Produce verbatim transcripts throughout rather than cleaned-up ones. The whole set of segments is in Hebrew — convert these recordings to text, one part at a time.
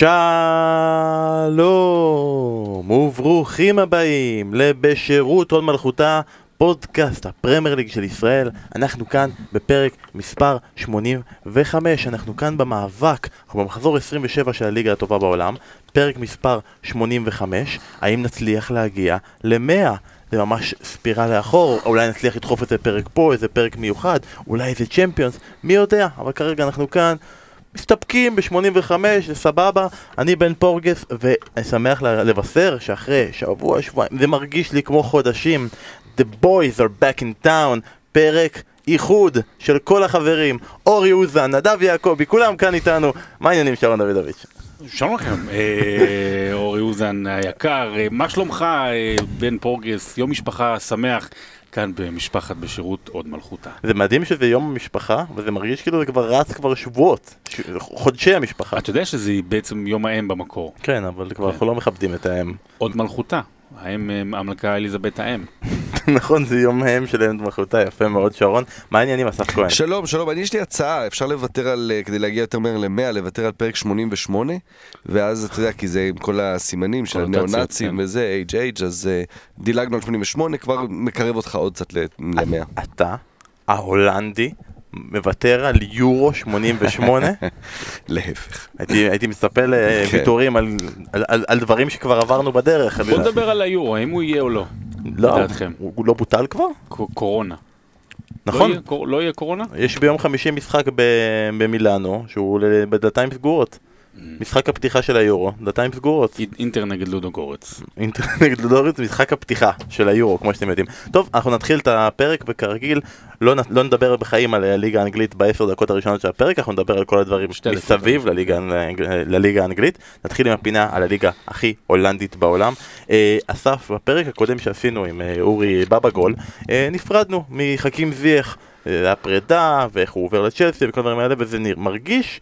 שלום וברוכים הבאים לבשירות הוד מלכותה, פודקאסט הפרמייר ליג של ישראל. אנחנו כאן בפרק מספר שמונים וחמש, אנחנו כאן במאבק, אנחנו במחזור עשרים ושבע של הליגה הטובה בעולם, פרק מספר שמונים וחמש. האם נצליח להגיע ל-מאה? זה ממש ספירה לאחור, אולי נצליח לדחוף איזה פרק פה, איזה פרק מיוחד, אולי איזה צ'מפיונס, מי יודע, אבל כרגע אנחנו כאן מסתפקים ב-שמונים וחמש, סבבה. אני בן פורגס, ואני שמח לבשר שאחרי שבוע, שבועיים, זה מרגיש לי כמו חודשים, The boys are back in town, פרק איחוד של כל החברים, אורי אוזן, נדב יעקבי, כולם כאן איתנו. מה העניינים, שרון דודוביץ'? שלום לכם, אורי אוזן היקר, מה שלומך בן פורגס, יום משפחה שמח כאן במשפחת בשירות הוד מלכותה. זה מדהים שזה יום המשפחה, וזה מרגיש כאילו זה כבר רץ כבר שבועות, ש... חודשי המשפחה. אתה יודע שזה בעצם יום האם במקור. כן, אבל כבר כן. אנחנו לא מכבדים את האם. הוד מלכותה, האם המלכה אליזבת האם. נכון, זה יום האם של הוד מלכותה, יפה מאוד שרון. מה העניינים, אסף כהן? שלום, שלום, אני יש לי הצעה, אפשר לוותר על, כדי להגיע יותר מהר ל-מאה, לוותר על פרק שמונים ושמונה, ואז אתה יודע, כי זה עם כל הסימנים של הנאו-נאצים וזה, אייג' אייג', אז דילגנו על שמונים ושמונה, כבר מקרב אותך עוד קצת ל-מאה. אתה, ההולנדי, מוותר על יורו שמונים ושמונה? להפך. הייתי מסתפל לוויתורים על דברים שכבר עברנו בדרך. בוא נדבר על היורו, האם הוא יהיה או לא. לא, הוא לא בוטל כבר? קורונה. נכון? לא יהיה קורונה? יש ביום חמישי משחק במילאנו, שהוא בדלתיים סגורות. משחק הפתיחה של היורו, דלתיים סגורות. אינטר נגד לודוגורץ. אינטר נגד לודוגורץ, משחק הפתיחה של היורו, כמו שאתם יודעים. טוב, אנחנו נתחיל את הפרק, וכרגיל, לא נדבר בחיים על הליגה האנגלית בעשר דקות הראשונות של הפרק, אנחנו נדבר על כל הדברים מסביב לליגה האנגלית. נתחיל עם הפינה על הליגה הכי הולנדית בעולם. אסף, בפרק הקודם שעשינו עם אורי בבגול, נפרדנו מחכים זייך, הפרידה, ואיך הוא עובר לצ'לסי, וכל הדברים האלה, וזה מרגיש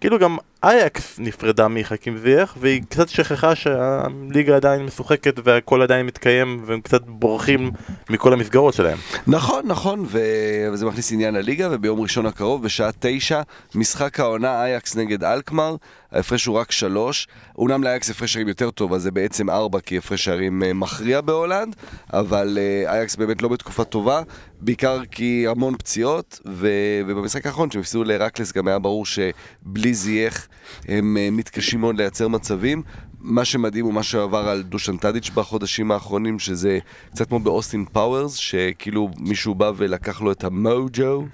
כאילו גם אייקס נפרדה מחכים זייך, והיא קצת שכחה שהליגה עדיין משוחקת והכל עדיין מתקיים, והם קצת בורחים מכל המסגרות שלהם. נכון, נכון, וזה מכניס עניין הליגה, וביום ראשון הקרוב, בשעה תשע, משחק העונה אייקס נגד אלקמר, ההפרש הוא רק שלוש, אולם לאייקס הפרש שערים יותר טוב, אז זה בעצם ארבע, כי הפרש שערים מכריע בהולנד, אבל אייקס באמת לא בתקופה טובה, בעיקר כי המון פציעות, ובמשחק האחרון שהם הפסידו לרקלס, גם היה ברור שבלי זייך הם מתקשים מאוד לייצר מצבים. מה שמדהים הוא מה שעבר על דושן טאדיץ' בחודשים האחרונים, שזה קצת כמו באוסטין פאוורס, שכאילו מישהו בא ולקח לו את המוג'ו,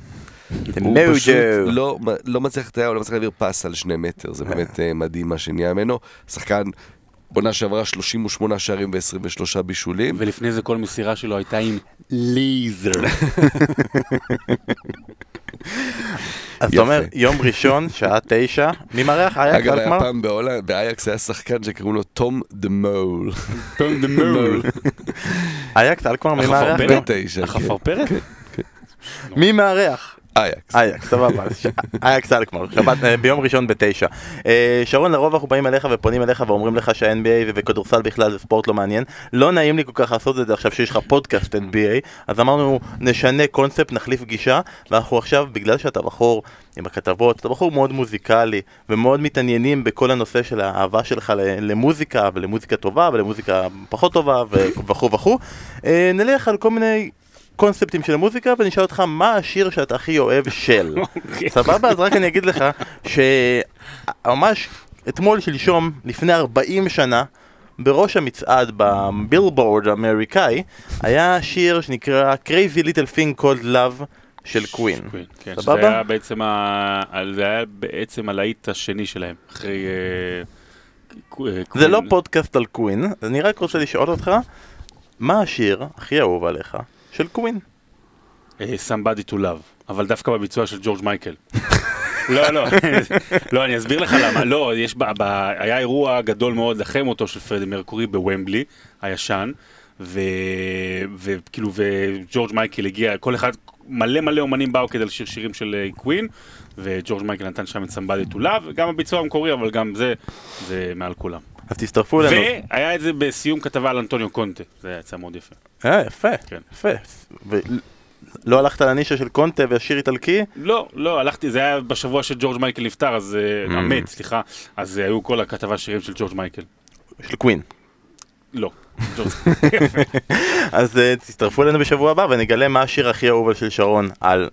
הוא פשוט לא, לא מצליח לתאר, הוא לא מצליח להעביר פס על שני מטר, זה באמת מדהים מה שנהיה ממנו. שחקן עונה שעברה שלושים ושמונה שערים ו-עשרים ושלושה בישולים. ולפני זה כל מסירה שלו הייתה עם לייזר. אז אתה אומר, יום ראשון, שעה תשע, ממארח אייקס. אגב, היה פעם בהולנד, באייקס היה שחקן שקראו לו תום דה מול. תום דה מול. אייקס, אלקמר ממארח? החפרפרת? כן, כן. מי מארח? אייקס. אייקס, סבבה. אייקס אלקמר, ביום ראשון בתשע. שרון, לרוב אנחנו באים אליך ופונים אליך ואומרים לך שה-אן בי איי וכדורסל בכלל זה ספורט לא מעניין. לא נעים לי כל כך לעשות את זה עכשיו שיש לך פודקאסט אן בי איי, אז אמרנו נשנה קונספט, נחליף גישה, ואנחנו עכשיו, בגלל שאתה בחור עם הכתבות, אתה בחור מאוד מוזיקלי ומאוד מתעניינים בכל הנושא של האהבה שלך למוזיקה, ולמוזיקה טובה ולמוזיקה פחות טובה וכו' וכו', נלך על כל מיני קונספטים של המוזיקה, ונשאל אותך מה השיר שאתה הכי אוהב של. סבבה? אז רק אני אגיד לך שממש אתמול שלשום, לפני ארבעים שנה, בראש המצעד בבילבורד האמריקאי, היה שיר שנקרא Crazy Little Thing Called Love של קווין. סבבה? זה היה בעצם הלהיט השני שלהם. זה לא פודקאסט על קווין, אני רק רוצה לשאול אותך, מה השיר הכי אהוב עליך של קווין? Somebody to love, אבל דווקא בביצוע של ג'ורג' מייקל. לא, לא, לא, אני אסביר לך למה. לא, יש, היה אירוע גדול מאוד לחם אותו של פרדי מרקורי בוומבלי, הישן, וכאילו, וג'ורג' מייקל הגיע, כל אחד, מלא מלא אומנים באו כדי לשיר שירים של קווין, וג'ורג' מייקל נתן שם את Somebody to love, גם הביצוע המקורי, אבל גם זה, זה מעל כולם. אז תצטרפו אלינו. והיה את זה בסיום כתבה על אנטוניו קונטה, זה יצא מאוד יפה. אה, יפה, יפה. לא הלכת לנישה של קונטה והשיר איטלקי? לא, לא, הלכתי, זה היה בשבוע שג'ורג' מייקל נפטר, אז אמת, סליחה, אז היו כל הכתבה שירים של ג'ורג' מייקל. של קווין. לא. אז תצטרפו אלינו בשבוע הבא ונגלה מה השיר הכי אהוב של שרון על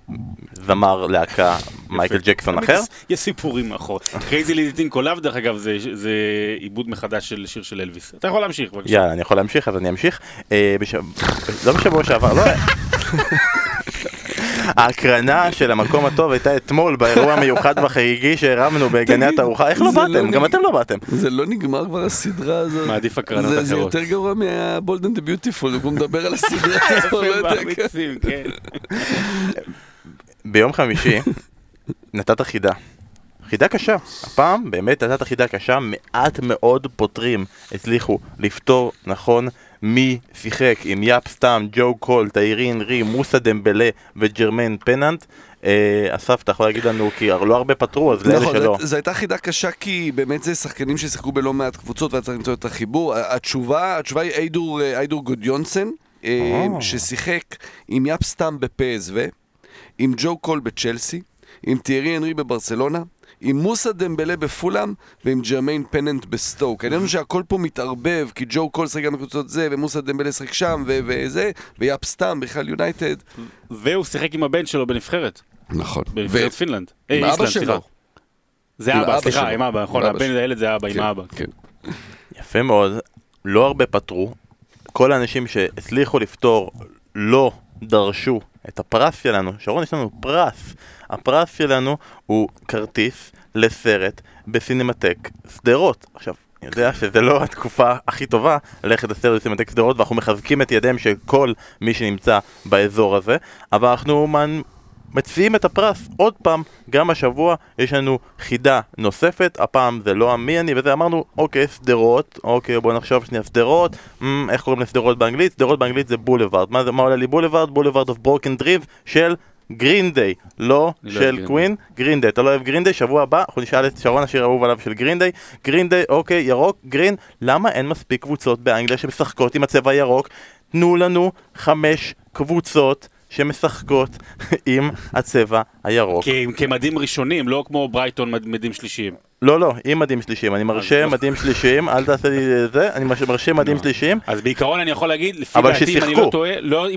זמר להקה מייקל ג'קסון אחר. יש סיפורים מאחור. Crazy Little Thing Called, דרך אגב, זה עיבוד מחדש של שיר של אלוויס. אתה יכול להמשיך, בבקשה. יאללה, אני יכול להמשיך, אז אני אמשיך. לא בשבוע שעבר, לא. ההקרנה של המקום הטוב הייתה אתמול באירוע מיוחד וחגיגי שהרמנו בגני התערוכה. איך לא באתם? גם אתם לא באתם. זה לא נגמר כבר הסדרה הזאת. מעדיף הקרנות אחרות. זה יותר גרוע מה-Bold and the Beautiful, הוא מדבר על הסדרה הזאת. ביום חמישי נתת חידה. חידה קשה. הפעם באמת נתת חידה קשה. מעט מאוד פותרים הצליחו לפתור נכון מי שיחק עם יאפ סטאם, ג'ו קול, תאירין רי, מוסא דמבלה וג'רמן פננט. אסף, אתה יכול להגיד לנו, כי לא הרבה פתרו, אז לאלה שלא. זו הייתה חידה קשה, כי באמת זה שחקנים ששיחקו בלא מעט קבוצות, ואתה צריך למצוא את החיבור. התשובה, התשובה היא איידור גודיונסן, ששיחק עם יאפ סטאם בפסו, עם ג'ו קול בצ'לסי, עם תאירין רי בברצלונה, עם מוסא דמבלה בפולאם ועם ג'רמיין פננט בסטוק. אני חושב שהכל פה מתערבב, כי ג'ו קול שחק גם בקבוצות זה, ומוסא דמבלה שחק שם, וזה, ויאפ סטאם, בכלל יונייטד. והוא שיחק עם הבן שלו בנבחרת. נכון. בנבחרת פינלנד. עם אבא שלו. זה אבא, סליחה, עם אבא, נכון, הבן הילד זה אבא, עם אבא. יפה מאוד, לא הרבה פתרו, כל האנשים שהצליחו לפתור לא דרשו את הפרס שלנו. שרון, יש לנו פרס. הפרס שלנו הוא כרטיס לסרט בסינמטק סדרות. עכשיו, אני יודע שזה לא התקופה הכי טובה ללכת לסרט בסינמטק סדרות, ואנחנו מחזקים את ידיהם של כל מי שנמצא באזור הזה, אבל אנחנו מציעים את הפרס עוד פעם. גם השבוע יש לנו חידה נוספת, הפעם זה לא מי אני וזה, אמרנו אוקיי סדרות, אוקיי בוא נחשוב שנייה סדרות, מ- איך קוראים לסדרות באנגלית? סדרות באנגלית זה בולברד. מה, מה עולה לי בולברד? בולברד אוף ברוקן דריב של גרין דיי, לא של קווין, גרין דיי. אתה לא אוהב גרין דיי? שבוע הבא אנחנו נשאל את שרון השיר אהוב עליו של גרין דיי. גרין דיי, אוקיי, ירוק, גרין. למה אין מספיק קבוצות באנגליה שמשחקות עם הצבע ירוק? תנו לנו חמש קבוצות שמשחקות עם הצבע הירוק. כמדים ראשונים, לא כמו ברייטון מדים שלישיים. לא, לא, עם מדים שלישיים. אני מרשה מדים שלישיים, אל תעשה לי זה, אני מרשה מדים שלישיים. אז בעיקרון אני יכול להגיד, לפי דעתי, אם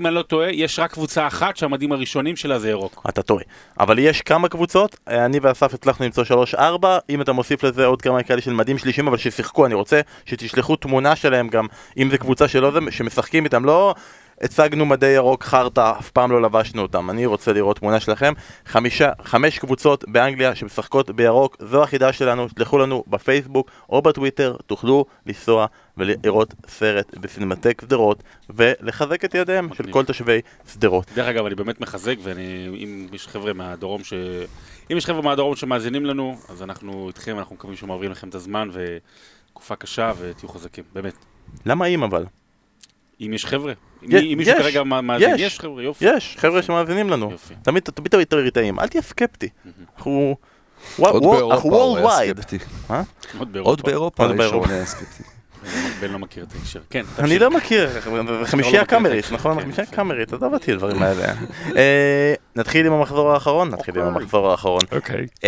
אני לא טועה, יש רק קבוצה אחת שהמדים הראשונים שלה זה ירוק. אתה טועה. אבל יש כמה קבוצות, אני ואסף הצלחנו למצוא שלוש ארבע, אם אתה מוסיף לזה עוד כמה כאלה של מדים שלישיים, אבל ששיחקו, אני רוצה שתשלחו תמונה שלהם גם, אם זה קבוצה שלא, שמשחקים איתם, לא הצגנו מדי ירוק חרטה, אף פעם לא לבשנו אותם. אני רוצה לראות תמונה שלכם. חמישה, חמש קבוצות באנגליה שמשחקות בירוק. זו החידה שלנו. שלחו לנו בפייסבוק או בטוויטר. תוכלו לנסוע ולראות סרט בסינמטק סדרות ולחזק את ידיהם של כל תושבי סדרות. דרך אגב, אני באמת מחזק, ואם יש חבר'ה מהדרום ש... אם יש חבר'ה מהדרום שמאזינים לנו, אז אנחנו איתכם, אנחנו מקווים שמעבירים לכם את הזמן ותקופה קשה, ותהיו חזקים. באמת. למה אם אבל? אם יש חבר'ה, אם מישהו כרגע מאזין, יש חבר'ה, יופי. יש, חבר'ה שמאזינים לנו. תמיד תמיד תמיד, אל תהיה סקפטי. אנחנו world wide. עוד באירופה יש שעולה סקפטי. בן לא מכיר את ההקשר. אני לא מכיר, חמישייה קאמרית, נכון? חמישייה קאמרית, אז עבדתי לדברים האלה. נתחיל עם המחזור האחרון? נתחיל עם המחזור האחרון.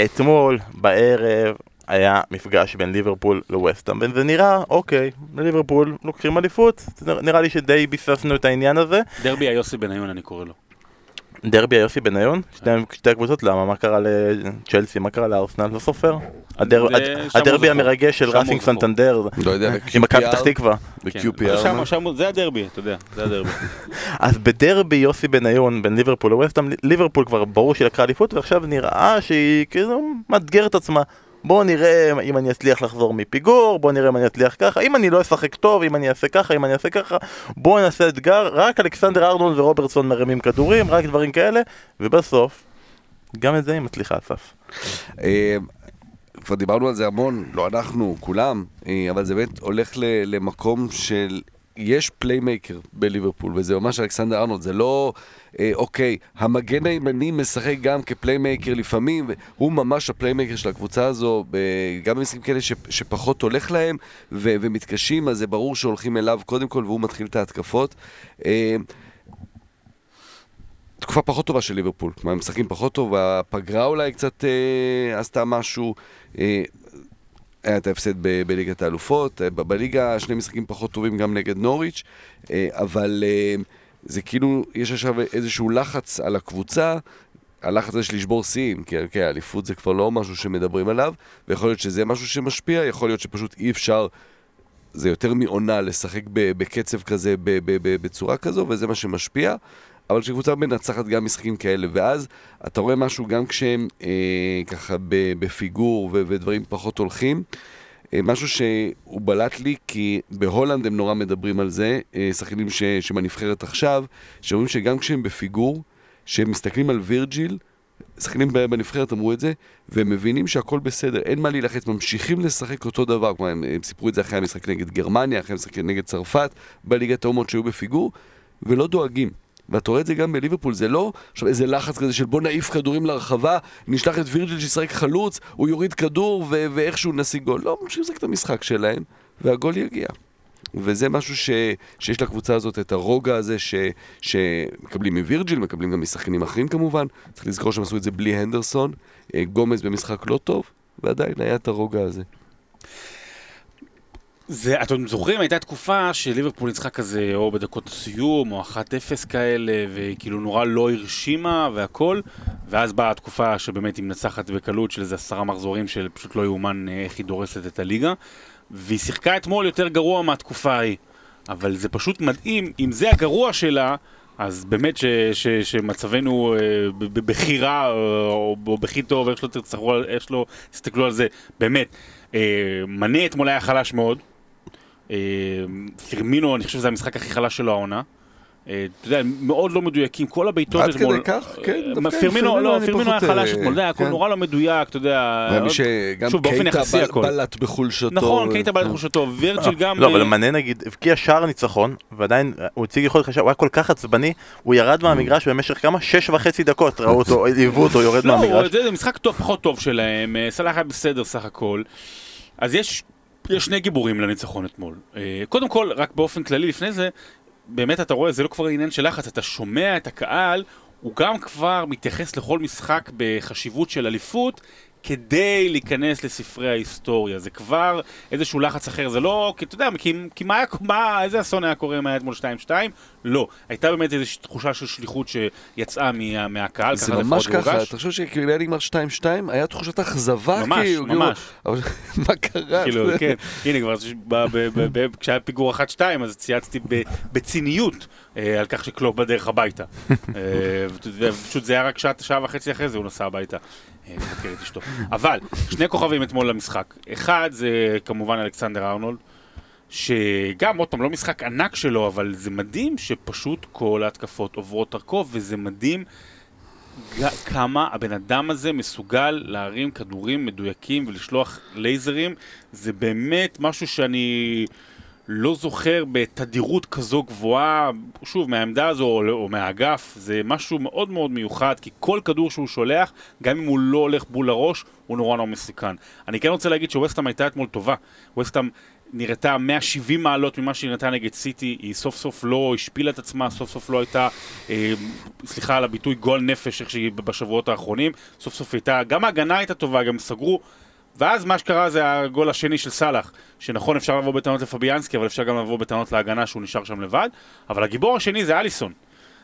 אתמול בערב היה מפגש בין ליברפול לווסטהאם, וזה נראה, אוקיי, ליברפול לוקחים אליפות, נראה לי שדי ביססנו את העניין הזה. דרבי היוסי בניון אני קורא לו. דרבי היוסי בניון? שתי הקבוצות, למה? מה קרה לצ'לסי? מה קרה לארסנל? לא סופר? הדרבי המרגש של ראסינג סנטנדר, עם מכבי פתח תקווה. זה הדרבי, אתה יודע, זה הדרבי. אז בדרבי יוסי בניון, בין ליברפול לווסטהאם, ליברפול כבר ברור שהיא לקחה אליפות, ועכשיו נראה שהיא מאתגרת עצמה. בוא נראה אם אני אצליח לחזור מפיגור, בוא נראה אם אני אצליח ככה, אם אני לא אשחק טוב, אם אני אעשה ככה, אם אני אעשה ככה, בוא נעשה אתגר, רק אלכסנדר ארנולד ורוברטסון מרמים כדורים, רק דברים כאלה, ובסוף, גם את זה היא מצליחה, אסף. כבר דיברנו על זה המון, לא אנחנו, כולם, אבל זה באמת הולך למקום של... יש פליימייקר בליברפול, וזה ממש אלכסנדר ארנולד, זה לא, אה, אוקיי, המגן הימני משחק גם כפליימייקר לפעמים, הוא ממש הפליימייקר של הקבוצה הזו, אה, גם במשחקים כאלה ש, שפחות הולך להם, ו, ומתקשים, אז זה ברור שהולכים אליו קודם כל, והוא מתחיל את ההתקפות. אה, תקופה פחות טובה של ליברפול, הם משחקים פחות טוב, הפגרה אולי קצת אה, עשתה משהו, אה, היה את ההפסד ב- בליגת האלופות, אה, בליגה שני משחקים פחות טובים גם נגד נוריץ', אה, אבל אה, זה כאילו, יש עכשיו איזשהו לחץ על הקבוצה, הלחץ הזה של לשבור סיים, כי כן, האליפות זה כבר לא משהו שמדברים עליו, ויכול להיות שזה משהו שמשפיע, יכול להיות שפשוט אי אפשר, זה יותר מעונה לשחק בקצב כזה, בצורה כזו, וזה מה שמשפיע, אבל כשקבוצה מנצחת גם משחקים כאלה, ואז אתה רואה משהו גם כשהם אה, ככה בפיגור ו- ודברים פחות הולכים, אה, משהו שהוא בלט לי, כי בהולנד הם נורא מדברים על זה, אה, שחקנים ש- שמנבחרת עכשיו, שאומרים שגם כשהם בפיגור, שהם מסתכלים על וירג'יל, שחקנים בנבחרת אמרו את זה, והם מבינים שהכל בסדר, אין מה להילחץ, ממשיכים לשחק אותו דבר, כלומר הם, הם סיפרו את זה אחרי המשחק נגד גרמניה, אחרי המשחק נגד צרפת, בליגת האומות שהיו בפיגור, ולא דואגים. ואתה רואה את זה גם בליברפול, זה לא עכשיו איזה לחץ כזה של בוא נעיף כדורים לרחבה, נשלח את וירג'יל שישחק חלוץ, הוא יוריד כדור ו- ואיכשהו נשיג גול. לא, ממשיכים לשחק את המשחק שלהם, והגול יגיע. וזה משהו ש, שיש לקבוצה הזאת את הרוגע הזה ש, שמקבלים מווירג'יל, מקבלים גם משחקנים אחרים כמובן. צריך לזכור שהם עשו את זה בלי הנדרסון, גומז במשחק לא טוב, ועדיין היה את הרוגע הזה. זה, אתם זוכרים, הייתה תקופה שליברפול ניצחה כזה, או בדקות סיום, או אחת אפס כאלה, וכאילו נורא לא הרשימה והכל, ואז באה התקופה שבאמת היא מנצחת בקלות של איזה עשרה מחזורים של פשוט לא יאומן איך היא דורסת את הליגה. והיא שיחקה אתמול יותר גרוע מהתקופה ההיא, אבל זה פשוט מדהים, אם זה הגרוע שלה, אז באמת ש, ש, שמצבנו בחירה או בכי טוב, איך שלא תרצחו, איך שלא תסתכלו על זה, באמת, מנה אתמול היה חלש מאוד, פירמינו, אני חושב שזה המשחק הכי חלש שלו העונה, אתה יודע, מאוד לא מדויקים, כל הביתות אתמול. עד כדי כך, כן. פירמינו, לא, פירמינו היה חלש אתמול, הכל נורא לא מדויק, אתה יודע. שוב, באופן יחסי הכל. גם קייטה בלט בחולשתו. נכון, קייטה בלט בחולשתו, וירג'יל גם... לא, אבל מנה נגיד, הבקיע שער ניצחון, ועדיין הוא הציג יכולת חשב, הוא היה כל כך עצבני, הוא ירד מהמגרש במשך כמה? שש וחצי דקות ראו אותו, היוו אותו, יורד מהמגרש. לא, זה משחק פחות טוב שלהם, סלאח היה בסדר סך הכל. אז יש שני גיבורים לניצחון אתמול. קודם כל, רק באופן כללי לפני זה, באמת אתה רואה, זה לא כבר עניין של לחץ, אתה שומע את הקהל, הוא גם כבר מתייחס לכל משחק בחשיבות של אליפות, כדי להיכנס לספרי ההיסטוריה, זה כבר איזשהו לחץ אחר, זה לא, כי אתה יודע, כי, כי מה, מה, איזה אסון היה קורה אם היה אתמול שתיים שתיים? לא, הייתה באמת איזושהי תחושה של שליחות שיצאה מה, מהקהל, זה ככה ממש ככה, אתה חושב שכאילו היה נגמר שתיים שתיים, היה תחושת אכזבה, ממש, כי, ממש, אבל מה קרה? כאילו, כן, הנה כבר, כשהיה פיגור אחת שתיים, אז צייצתי בציניות על כך שקלופ בדרך הביתה, ופשוט זה היה רק שעה וחצי אחרי זה, הוא נסע הביתה. אבל שני כוכבים אתמול למשחק, אחד זה כמובן אלכסנדר ארנולד, שגם עוד פעם לא משחק ענק שלו, אבל זה מדהים שפשוט כל ההתקפות עוברות דרכו, וזה מדהים כמה הבן אדם הזה מסוגל להרים כדורים מדויקים ולשלוח לייזרים, זה באמת משהו שאני לא זוכר בתדירות כזו גבוהה, שוב, מהעמדה הזו או, או מהאגף, זה משהו מאוד מאוד מיוחד, כי כל כדור שהוא שולח, גם אם הוא לא הולך בול לראש, הוא נורא נורא מסוכן. אני כן רוצה להגיד שווסטהאם הייתה אתמול טובה. ווסטהאם נראתה מאה שבעים מעלות ממה שהיא נראתה נגד סיטי, היא סוף סוף לא השפילה את עצמה, סוף סוף לא הייתה, אה, סליחה על הביטוי, גועל נפש, איך שהיא בשבועות האחרונים, סוף סוף הייתה, גם ההגנה הייתה טובה, גם סגרו, ואז מה שקרה זה הגול השני של סלאח, שנכון אפשר לבוא בטענות לפביאנסקי, אבל אפשר גם לבוא בטענות להגנה שהוא נשאר שם לבד, אבל הגיבור השני זה אליסון.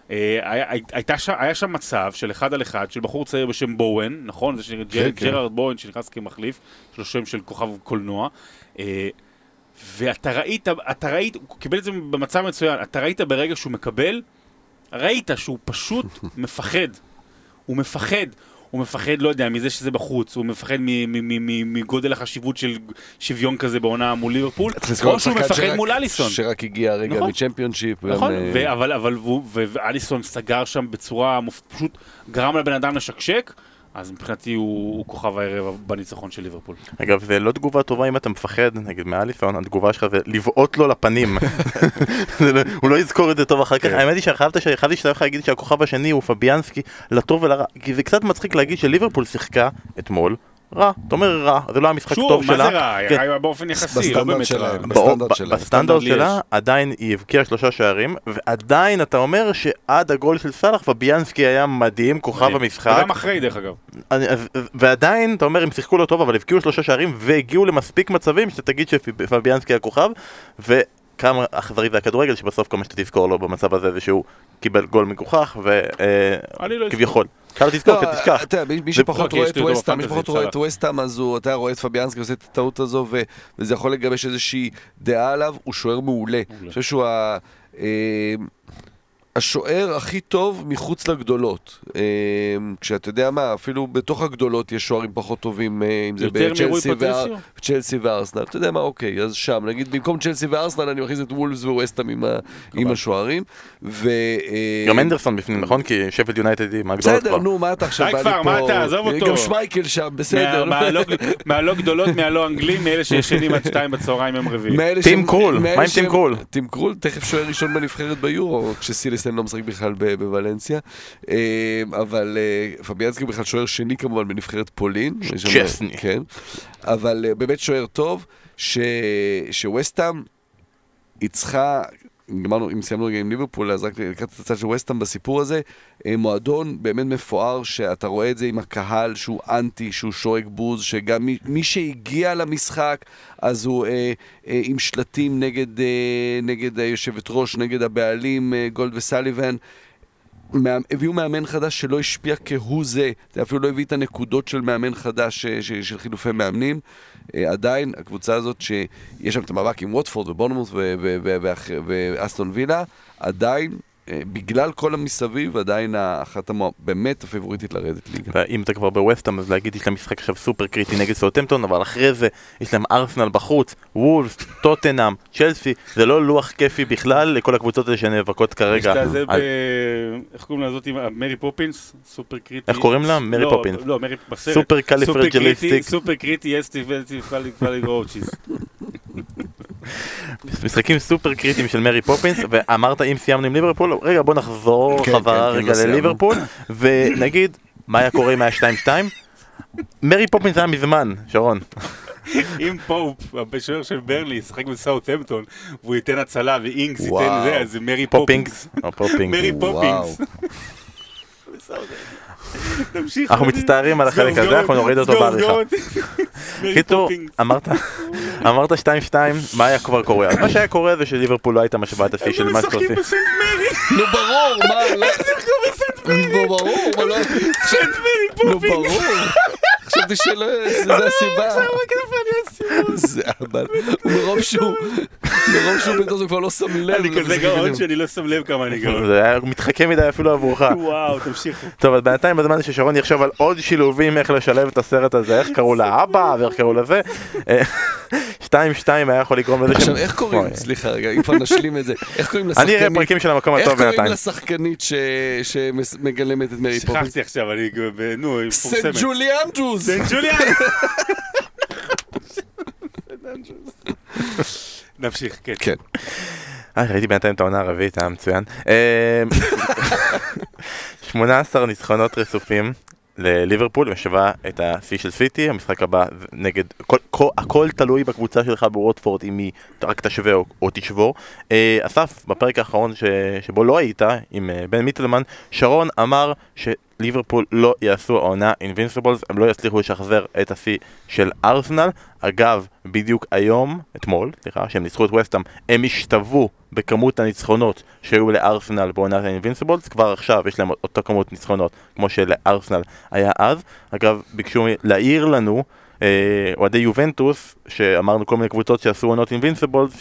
היה שם מצב של אחד על אחד, של בחור צעיר בשם בואן, נכון? זה ג'רארד בואן שנכנס כמחליף, שלו שם של כוכב קולנוע, ואתה ראית, הוא קיבל את זה במצב מצוין, אתה ראית ברגע שהוא מקבל, ראית שהוא פשוט מפחד, הוא מפחד, הוא מפחד, לא יודע, מזה שזה בחוץ, הוא מפחד מגודל החשיבות של שוויון כזה בעונה מול ליברפול, או שהוא מפחד מול אליסון. שרק הגיע הרגע מצ'מפיונשיפ. נכון, ואליסון סגר שם בצורה, פשוט גרם לבן אדם לשקשק, אז מבחינתי הוא כוכב הערב בניצחון של ליברפול. אגב, זה לא תגובה טובה אם אתה מפחד, נגיד מאליסון, התגובה שלך זה לבעוט לו לפנים. הוא לא יזכור את זה טוב אחר כך. האמת היא שחייבתי שתלך להגיד שהכוכב השני הוא פביאנסקי, לטוב ולרע, כי זה קצת מצחיק להגיד שליברפול שיחקה אתמול רע, אתה אומר רע, זה לא המשחק טוב שלה. שוב, מה זה רע? היא רעה באופן יחסי, לא באמת רע. בסטנדרט שלה עדיין היא הבקיעה שלושה שערים, ועדיין אתה אומר שעד הגול של סלח וביאנסקי היה מדהים, כוכב המשחק. וגם אחרי דרך אגב. ועדיין, אתה אומר, הם שיחקו לא טוב, אבל הבקיעו שלושה שערים והגיעו למספיק מצבים שתגיד שביאנסקי היה כוכב, וכמה אכזרי זה הכדורגל שבסוף כמה שאתה תזכור לו במצב הזה שהוא קיבל גול מכוכח וכביכול. קל תזכור, תשכח. מי שפחות רואה את ווסטהאם, אז אתה רואה את פביאנסקי עושה את הטעות הזו, וזה יכול לגבש איזושהי דעה עליו, הוא שוער מעולה. אני חושב שהוא השוער הכי טוב מחוץ לגדולות. כשאתה יודע מה, אפילו בתוך הגדולות יש שוערים פחות טובים, אם זה בצ'לסי וארסנל. אתה יודע מה, אוקיי, אז שם. נגיד, במקום צ'לסי וארסנל, אני מכניס את וולפס וווסטהאם עם השוערים. גם אנדרסון בפנים, נכון? כי שפילד יונייטד היא מהגדולות כבר. בסדר, נו, מה אתה עכשיו בא לי פה? עזוב אותו. גם שמייקל שם, בסדר. מהלא גדולות, מהלא אנגלים, מאלה שישנים עד שתיים בצהריים הם רביעי. טים קרול, מה עם טים קרול? טים קרול תכף שוער ראשון בנבחרת ביורו, כשסילס לא משחק בכלל בוולנסיה, אבל פביאנסקי בכלל שוער שני כמובן בנבחרת פולין. צ'סני. כן, אבל באמת שוער טוב, שווסטהאם יצחה, גמרנו, אם סיימנו רגע עם ליברפול, אז רק לקראת את הצד של ווסטהאם בסיפור הזה, מועדון באמת מפואר, שאתה רואה את זה עם הקהל, שהוא אנטי, שהוא שורק בוז, שגם מי, מי שהגיע למשחק, אז הוא אה, אה, עם שלטים נגד, אה, נגד היושבת ראש, נגד הבעלים, אה, גולד וסליבן, הביאו מאמן חדש שלא השפיע כהוא זה, זה אפילו לא הביא את הנקודות של מאמן חדש של חילופי מאמנים. עדיין הקבוצה הזאת שיש שם את המאבק עם ווטפורד ובורנמות' ואסטון וילה, עדיין בגלל כל המסביב, עדיין אחת באמת הפיבוריטית לרדת ליגה. ואם אתה כבר בווסטהאם, אז להגיד יש להם משחק עכשיו סופר קריטי נגד סאות'המפטון, אבל אחרי זה יש להם ארסנל בחוץ, וולפס, טוטנהאם, צ'לסי, זה לא לוח כיפי בכלל לכל הקבוצות האלה שנאבקות כרגע. איך קוראים לה זאת עם מרי פופינס? סופר קריטי. איך קוראים לה? מרי פופינס. לא, מרי בסרט. סופר קליפרג'ליסטיק. סופר קריטי, משחקים סופר קריטיים של מרי פופינס. ואמרת אם סיימנו עם ליברפול, רגע בוא נחזור חזרה רגע לליברפול ונגיד מה היה קורה אם היה שתיים שתיים. מרי פופינס היה מזמן, שרון, אם פופ, הבשוער של ברלי, ישחק בסאות'המפטון והוא ייתן הצלה ואינגס ייתן זה, אז זה מרי פופינס. מרי פופינס, אנחנו מצטערים על החלק הזה, אנחנו נוריד אותו בעריכה. קיצור, אמרת אמרת שתיים שתיים, מה היה כבר קורה? מה שהיה קורה זה שליברפול לא הייתה משוואת השיא של מה שקורסים. הם לא משחקים בסנט מרי! נו ברור, מה? הם משחקים בסנט מרי! נו ברור, מה לא? סנט מרי פופינס! נו ברור! חשבתי שלא, זה הסיבה. עכשיו בכנפה אני אסיבה. זה אבל, הוא מרוב שהוא, מרוב שהוא בטוח זה כבר לא שם לב. אני כזה גאון שאני לא שם לב כמה אני גאון. זה היה מתחכה מדי אפילו עבורך. וואו, תמשיכו. טוב, אז בינתיים בזמן ששרון יחשוב על עוד שילובים איך לשלב את הסרט הזה, איך קראו לאבא ואיך קראו לזה. שתיים שתיים היה יכול לקרום לזה. עכשיו איך קוראים, סליחה רגע, אם כבר נשלים את זה, איך קוראים לשחקנית? אני אראה פרקים של המקום הטוב בינתיים. איך קוראים לשחקנית שמגלמת את מרי פופינס? שכחתי עכשיו, אני, נו, היא פורסמת. סנט ג'ולי אנדרוס! סנט ג'ולי אנדרוס! נמשיך, כן. כן. ראיתי בינתיים את העונה הרביעית, היה מצוין. שמונה עשר ניצחונות רצופים לליברפול, משווה את השיא של סיטי. המשחק הבא נגד, הכל תלוי בקבוצה שלך בווטפורד, אם היא רק תשווה או תשבור. אסף, בפרק האחרון שבו לא היית עם בן מיטלמן, שרון אמר שליברפול לא יעשו העונה אינבינסיבולס, הם לא יצליחו לשחזר את השיא של ארסנל. אגב, בדיוק היום, אתמול, סליחה, שהם ניצחו את ווסטהאם, הם השתוו בכמות הניצחונות שהיו לארסנל בעונת האינבינסיבולס. כבר עכשיו יש להם אותו כמות ניצחונות כמו שלארסנל היה אז. אגב, ביקשו להעיר לנו אוהדי יובנטוס, שאמרנו כל מיני קבוצות שעשו עונות אינבינסיבולס,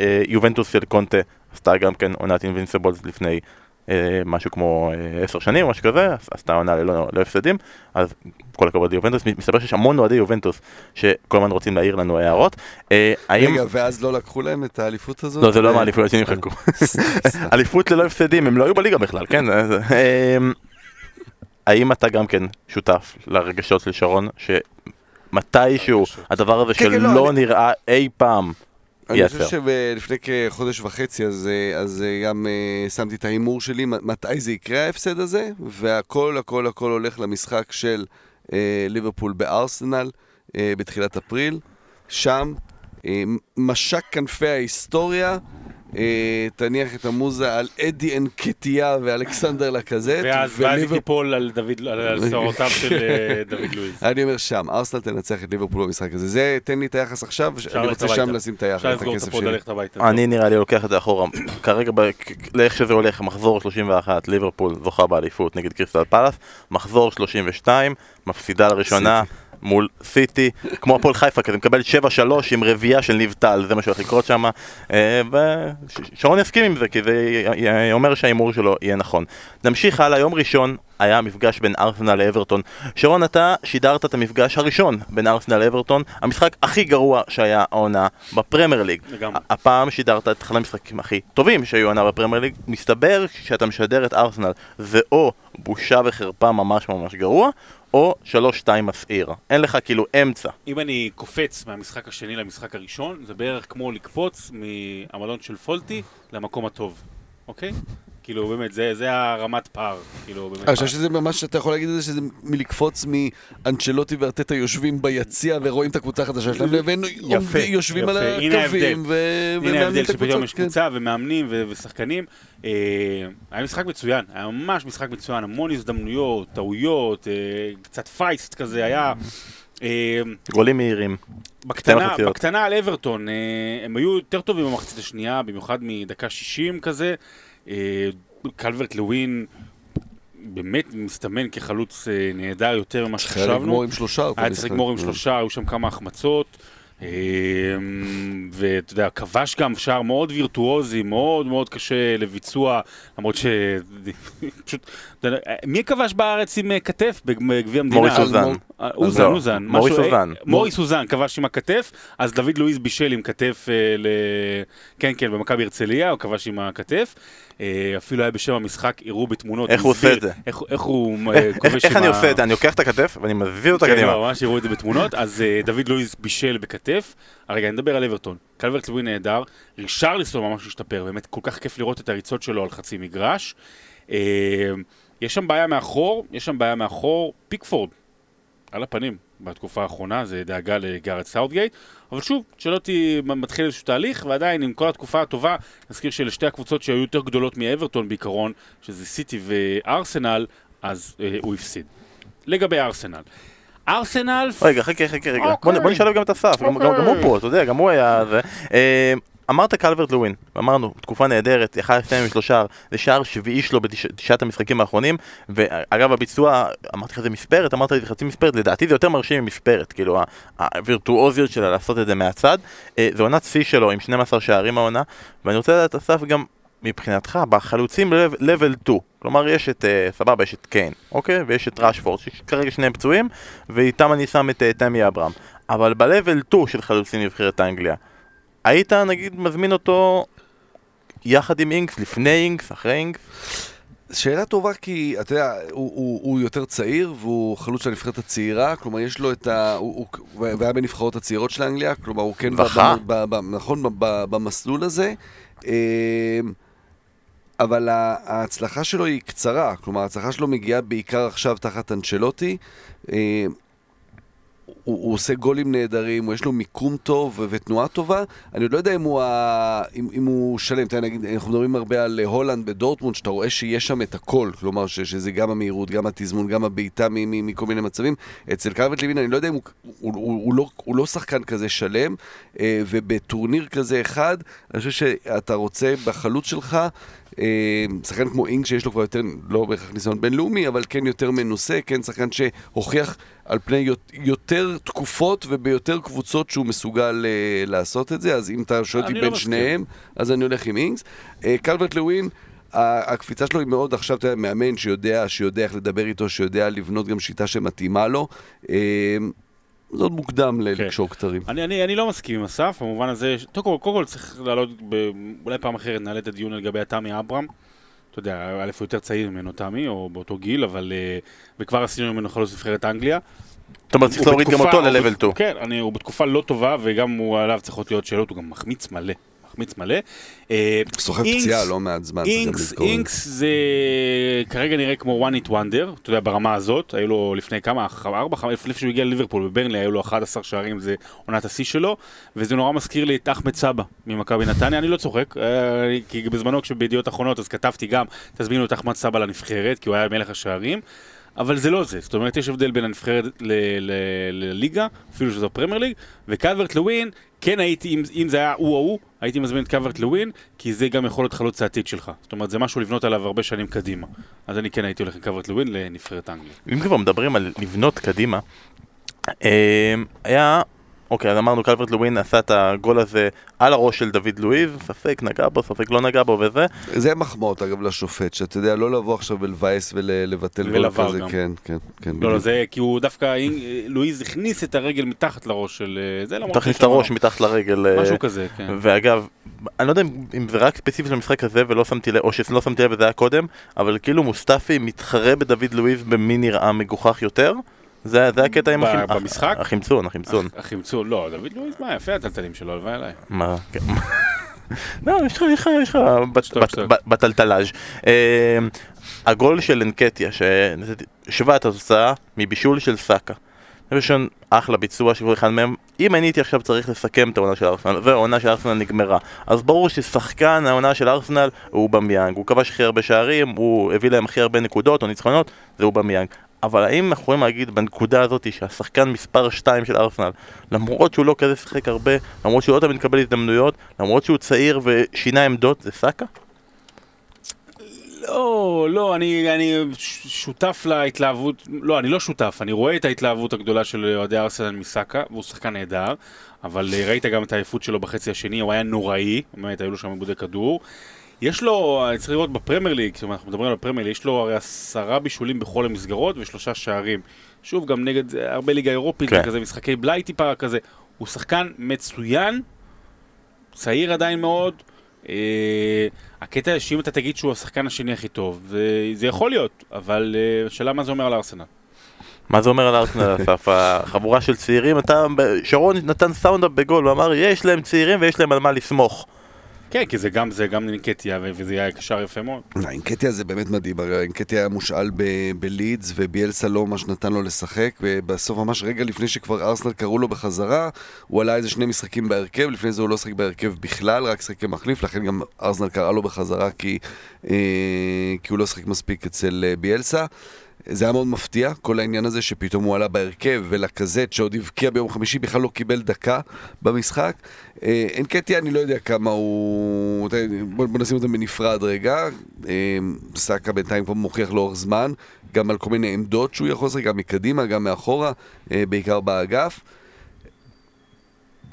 שיובנטוס של קונטה עשתה גם כן עונת אינבינסיבולס לפני משהו כמו עשר שנים, משהו כזה, עשתה עונה ללא הפסדים. אז כל הכבוד ליובנטוס, מסתבר שיש המון אוהדי יובנטוס שכל הזמן רוצים להעיר לנו הערות. רגע, ואז לא לקחו להם את האליפות הזאת? לא, זה לא מהאליפות שהם יחקו. אליפות ללא הפסדים, הם לא היו בליגה בכלל, כן? האם אתה גם כן שותף לרגשות של שרון, שמתישהו הדבר הזה שלא נראה אי פעם? אני חושב שלפני כחודש וחצי, אז גם שמתי את ההימור שלי, מתי זה יקרה ההפסד הזה, והכל, הכל, הכל הולך למשחק של ליברפול בארסנל בתחילת אפריל, שם משק כנפי ההיסטוריה תניח את המוזה על אדי אנקטיה ואלכסנדר לקזט, ואז תיפול על שערותיו של דוד לואיז. אני אומר שם, ארסנל תנצח את ליברפול במשחק הזה. זה, תן לי את היחס עכשיו, אני רוצה שם לשים את היחס. אפשר לסגור את הפוד, ללכת הביתה. אני נראה לי לוקח את זה אחורה. כרגע, לאיך שזה הולך, מחזור שלושים ואחת, ליברפול זוכה באליפות נגד קריסטל פלאס, מחזור שלושים ושתיים, מפסידה לראשונה, מול סיטי, כמו הפועל חיפה, כזה מקבל שבע שלוש עם רביעה של ניב טל, זה מה שהולך לקרות שם, ושרון יסכים עם זה, כי זה אומר שהאימור שלו יהיה נכון. נמשיך הלאה, יום ראשון היה המפגש בין ארסנל לאברטון. שרון, אתה שידרת את המפגש הראשון בין ארסנל לאברטון, המשחק הכי גרוע שהיה העונה בפרמייר ליג. הפעם שידרת את אחד המשחקים הכי טובים שהיו העונה בפרמייר ליג. מסתבר שאתה משדר את ארסנל, זה או בושה וחרפה ממש ממש גרוע, או שלוש שתיים מסעיר. אין לך כאילו אמצע. אם אני קופץ מהמשחק השני למשחק הראשון, זה בערך כמו לקפוץ מהמלון של פולטי למקום הטוב. אוקיי? כאילו באמת, זה, זה הרמת פער. כאילו, באמת, אני חושב שזה ממש, אתה יכול להגיד את זה, שזה מלקפוץ מאנצ'לוטי וארטטה יושבים ביציע ורואים את הקבוצה החדשה שלהם, והם יושבים על הקווים ומאמנים את הקבוצות. שפתאום יש קבוצה ומאמנים ושחקנים. היה משחק מצוין, היה ממש משחק מצוין, המון הזדמנויות, טעויות, קצת פייסט כזה, היה... גולים מהירים. בקטנה, בקטנה על אברטון, הם היו יותר טובים במחצית השנייה, במיוחד מדקה שישים כזה, קלברט לווין באמת מסתמן כחלוץ נהדר יותר ממה שחשבנו. היה לגמור עם שלושה. היה לגמור עם שלושה, היו שם כמה החמצות, ואתה יודע, כבש גם שער מאוד וירטואוזי, מאוד מאוד קשה לביצוע, למרות ש... פשוט... מי כבש בארץ עם כתף בגביע המדינה? מוריס אוזן. אוזן, אוזן. מוריס אוזן. מוריס אוזן כבש עם הכתף, אז דוד לואיז בישל עם כתף ל... כן, כן, במכבי הרצליה, הוא כבש עם הכתף. אפילו היה בשם המשחק, יראו בתמונות. איך הוא עושה את זה? איך הוא כובש עם ה... איך אני עושה את זה? אני לוקח את הכתף ואני מביא אותה קדימה. כן, ממש יראו את זה בתמונות. אז דוד לואיז בישל בכתף. הרגע, אני מדבר על אברטון. קלברט לווין נהדר. רישרליסון ממש השתפר. באמת, כל כך כיף לראות את הריצות שלו על חצי מגרש. יש שם בעיה מאחור, יש שם בעיה מאחור. פיקפורד, על הפנים, בתקופה האחרונה, זה דאגה לגארד סאוטגייט. אבל שוב, שלא מתחיל איזשהו תהליך, ועדיין עם כל התקופה הטובה, נזכיר שלשתי הקבוצות שהיו יותר גדולות מאברטון בעיקרון, שזה סיטי וארסנל, אז אה, הוא הפסיד. לגבי ארסנל. ארסנל... רגע, חכה, חכה, רגע. אוקיי. בוא, בוא נשאלו גם את הסף, אוקיי. גם, גם, גם הוא פה, אתה יודע, גם הוא היה... זה. אה, אמרת קלברט לווין, אמרנו, תקופה נהדרת, אחד שתיים ושלושה, זה שער שביעי שלו בתשעת המשחקים האחרונים, ואגב הביצוע, אמרתי לך זה מספרת, אמרת לי חצי מספרת, לדעתי זה יותר מרשים ממספרת, כאילו הווירטואוזיות שלה לעשות את זה מהצד, זה עונת שיא שלו עם שנים עשר שערים העונה, ואני רוצה לדעת אסף גם מבחינתך, בחלוצים לבל טו, כלומר יש את, סבבה, יש את קיין, אוקיי? ויש את רשפורד, שכרגע שניהם פצועים, ואיתם אני שם את תמי אברהם, אבל בלבל טו של חלוצים נבחרת האנגליה היית, נגיד, מזמין אותו יחד עם אינגס, לפני אינגס, אחרי אינגס? שאלה טובה, כי אתה יודע, הוא, הוא, הוא יותר צעיר, והוא חלוץ של הנבחרת הצעירה, כלומר יש לו את ה... הוא, הוא, והיה בנבחרות הצעירות של האנגליה, כלומר הוא כן... וכה? ב, ב, ב, נכון, ב, במסלול הזה, אבל ההצלחה שלו היא קצרה, כלומר ההצלחה שלו מגיעה בעיקר עכשיו תחת אנצ'לוטי, הוא, הוא עושה גולים נהדרים, יש לו מיקום טוב ותנועה טובה. אני עוד לא יודע אם הוא, אם, אם הוא שלם. תגיד, אנחנו מדברים הרבה על הולנד בדורטמונד, שאתה רואה שיש שם את הכל, כלומר ש, שזה גם המהירות, גם התזמון, גם הביתה מכל מיני מצבים. אצל קלברט לווין, אני לא יודע אם הוא, הוא, הוא, הוא, לא, הוא לא שחקן כזה שלם, ובטורניר כזה אחד, אני חושב שאתה רוצה בחלוץ שלך, שחקן כמו אינג שיש לו כבר יותר, לא בהכרח ניסיון בינלאומי, אבל כן יותר מנוסה, כן שחקן שהוכיח על פני יותר תקופות וביותר קבוצות שהוא מסוגל לעשות את זה, אז אם אתה שואל אותי בין שניהם, אז אני הולך עם אינגס. קלברט לווין, הקפיצה שלו היא מאוד, עכשיו אתה מאמן שיודע, שיודע איך לדבר איתו, שיודע לבנות גם שיטה שמתאימה לו, זה עוד מוקדם לקשור כתרים. אני, אני, אני לא מסכים עם הסף, במובן הזה, קודם כל צריך לעלות, אולי פעם אחרת נעלה את הדיון לגבי תמי אברהם, אתה יודע, א' הוא יותר צעיר ממנו תמי, או באותו גיל, אבל וכבר עשינו ממנו חלוץ נבחרת אנגליה. זאת אומרת, צריך להוריד גם אותו ללבל טו. כן, הוא בתקופה לא טובה, וגם עליו צריכות להיות שאלות, הוא גם מחמיץ מלא. תחמיץ מלא. סוחב פציעה לא מעט זמן. אינקס, אינקס זה כרגע נראה כמו one hit wonder, אתה יודע, ברמה הזאת, היו לו לפני כמה, ארבע, חמש, לפני שהוא הגיע לליברפול, בברנלי, היו לו אחד עשר שערים, זה עונת השיא שלו, וזה נורא מזכיר לי את אחמד סבא ממכבי נתניה, אני לא צוחק, כי בזמנו כשבדיעות אחרונות, אז כתבתי גם, תזמינו את אחמד סבא לנבחרת, כי הוא היה מלך השערים, אבל זה לא זה, זאת אומרת יש הבדל בין הנבחרת לליגה, אפילו שזו פרמייר ליג, וקאברט לווין, כן הייתי, אם זה היה הוא או הוא, הייתי מזמין את קאברט לווין, כי זה גם יכול להיות חלוץ העתיד שלך, זאת אומרת זה משהו לבנות עליו הרבה שנים קדימה, אז אני כן הייתי הולך עם קאברט לווין לנבחרת אנגליה. אם כבר מדברים על לבנות קדימה, היה, אוקיי, אז אמרנו קאברט לווין עשה את הגול הזה על הראש של דוד לואיז, ספק נגע בו, ספק לא נגע בו וזה. זה מחמאות אגב לשופט, שאתה יודע, לא לבוא עכשיו ולווייס ולבטל גול כזה, כן, כן, כן. לא, לא, זה כי הוא דווקא, לואיז הכניס את הרגל מתחת לראש של זה, למרות. תכניס את הראש מתחת לרגל. משהו כזה, כן. ואגב, אני לא יודע אם זה רק ספציפי של המשחק הזה, ולא שמתי לב, או שלא שמתי לב וזה היה קודם, אבל כאילו מוסטפי מתחרה בדוד לואיז במי נראה מגוחך יותר. זה זה הקטע עם במשחק? החימצון, החימצון. החימצון, לא, דוד לואיז, מה יפה הטלטלים שלו, הלוואי עליי. מה? לא, יש לך, יש לך, בטלטלאז'. הגול של אנקטיה, ששווה את התוצאה מבישול של סאקה. זה בשביל אחלה ביצוע של כל אחד מהם. אם אני הייתי עכשיו צריך לסכם את העונה של ארסנל, והעונה של ארסנל נגמרה, אז ברור ששחקן העונה של ארסנל הוא אובמיאנג. הוא כבש הכי הרבה שערים, הוא הביא להם הכי הרבה נקודות או ניצחונות, זה אובמיאנג. אבל האם אנחנו יכולים להגיד בנקודה הזאת שהשחקן מספר שתיים של ארסנל, למרות שהוא לא כזה שחק הרבה, למרות שהוא לא תמיד מקבל הזדמנויות, למרות שהוא צעיר ושינה עמדות, זה סאקה? לא, לא, אני, אני שותף להתלהבות, לא, אני לא שותף, אני רואה את ההתלהבות הגדולה של אוהדי ארסנל מסאקה, והוא שחקן נהדר, אבל ראית גם את העייפות שלו בחצי השני, הוא היה נוראי, באמת היו לו שם איבודי כדור, יש לו, צריך לראות בפרמייר ליג, זאת אומרת, אנחנו מדברים על הפרמייר ליג, יש לו הרי עשרה בישולים בכל המסגרות ושלושה שערים. שוב, גם נגד הרבה ליגה אירופית, okay. כזה, משחקי בלי טיפה כזה. הוא שחקן מצוין, צעיר עדיין מאוד. אה, הקטע שאם אתה תגיד שהוא השחקן השני הכי טוב, זה, זה יכול להיות, אבל אה, שאלה מה זה אומר על ארסנל? מה זה אומר על ארסנל, אסף? החבורה של צעירים, אתה, שרון נתן סאונד-אפ בגול, הוא אמר, יש להם צעירים ויש להם על מה לסמוך. כן, כי זה גם, זה גם אינקטיה, וזה היה קשר יפה מאוד. אינקטיה זה באמת מדהים, אינקטיה היה מושאל בלידס, וביאלסה לא ממש נתן לו לשחק, ובסוף ממש רגע לפני שכבר ארסנל קראו לו בחזרה, הוא עלה איזה שני משחקים בהרכב, לפני זה הוא לא שחק בהרכב בכלל, רק שחק כמחליף, לכן גם ארסנל קרא לו בחזרה, כי, אה, כי הוא לא שחק מספיק אצל ביאלסה. זה היה מאוד מפתיע, כל העניין הזה שפתאום הוא עלה בהרכב ולקזט שעוד הבקיע ביום חמישי בכלל לא קיבל דקה במשחק. אנקטיה, אני לא יודע כמה הוא... בוא נשים אותם בנפרד רגע. סאקה בינתיים כבר מוכיח לאורך זמן, גם על כל מיני עמדות שהוא יכול לעשות, גם מקדימה, גם מאחורה, בעיקר באגף.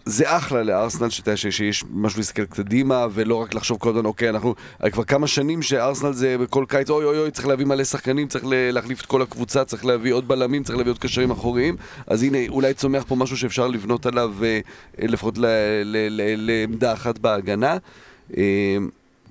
זה אחלה לארסנל שיש משהו להסתכל קדימה ולא רק לחשוב כל הזמן, אוקיי, אנחנו כבר כמה שנים שארסנל זה בכל קיץ, אוי אוי אוי, צריך להביא מלא שחקנים, צריך להחליף את כל הקבוצה, צריך להביא עוד בלמים, צריך להביא עוד קשרים אחוריים, אז הנה, אולי צומח פה משהו שאפשר לבנות עליו לפחות לעמדה אחת בהגנה.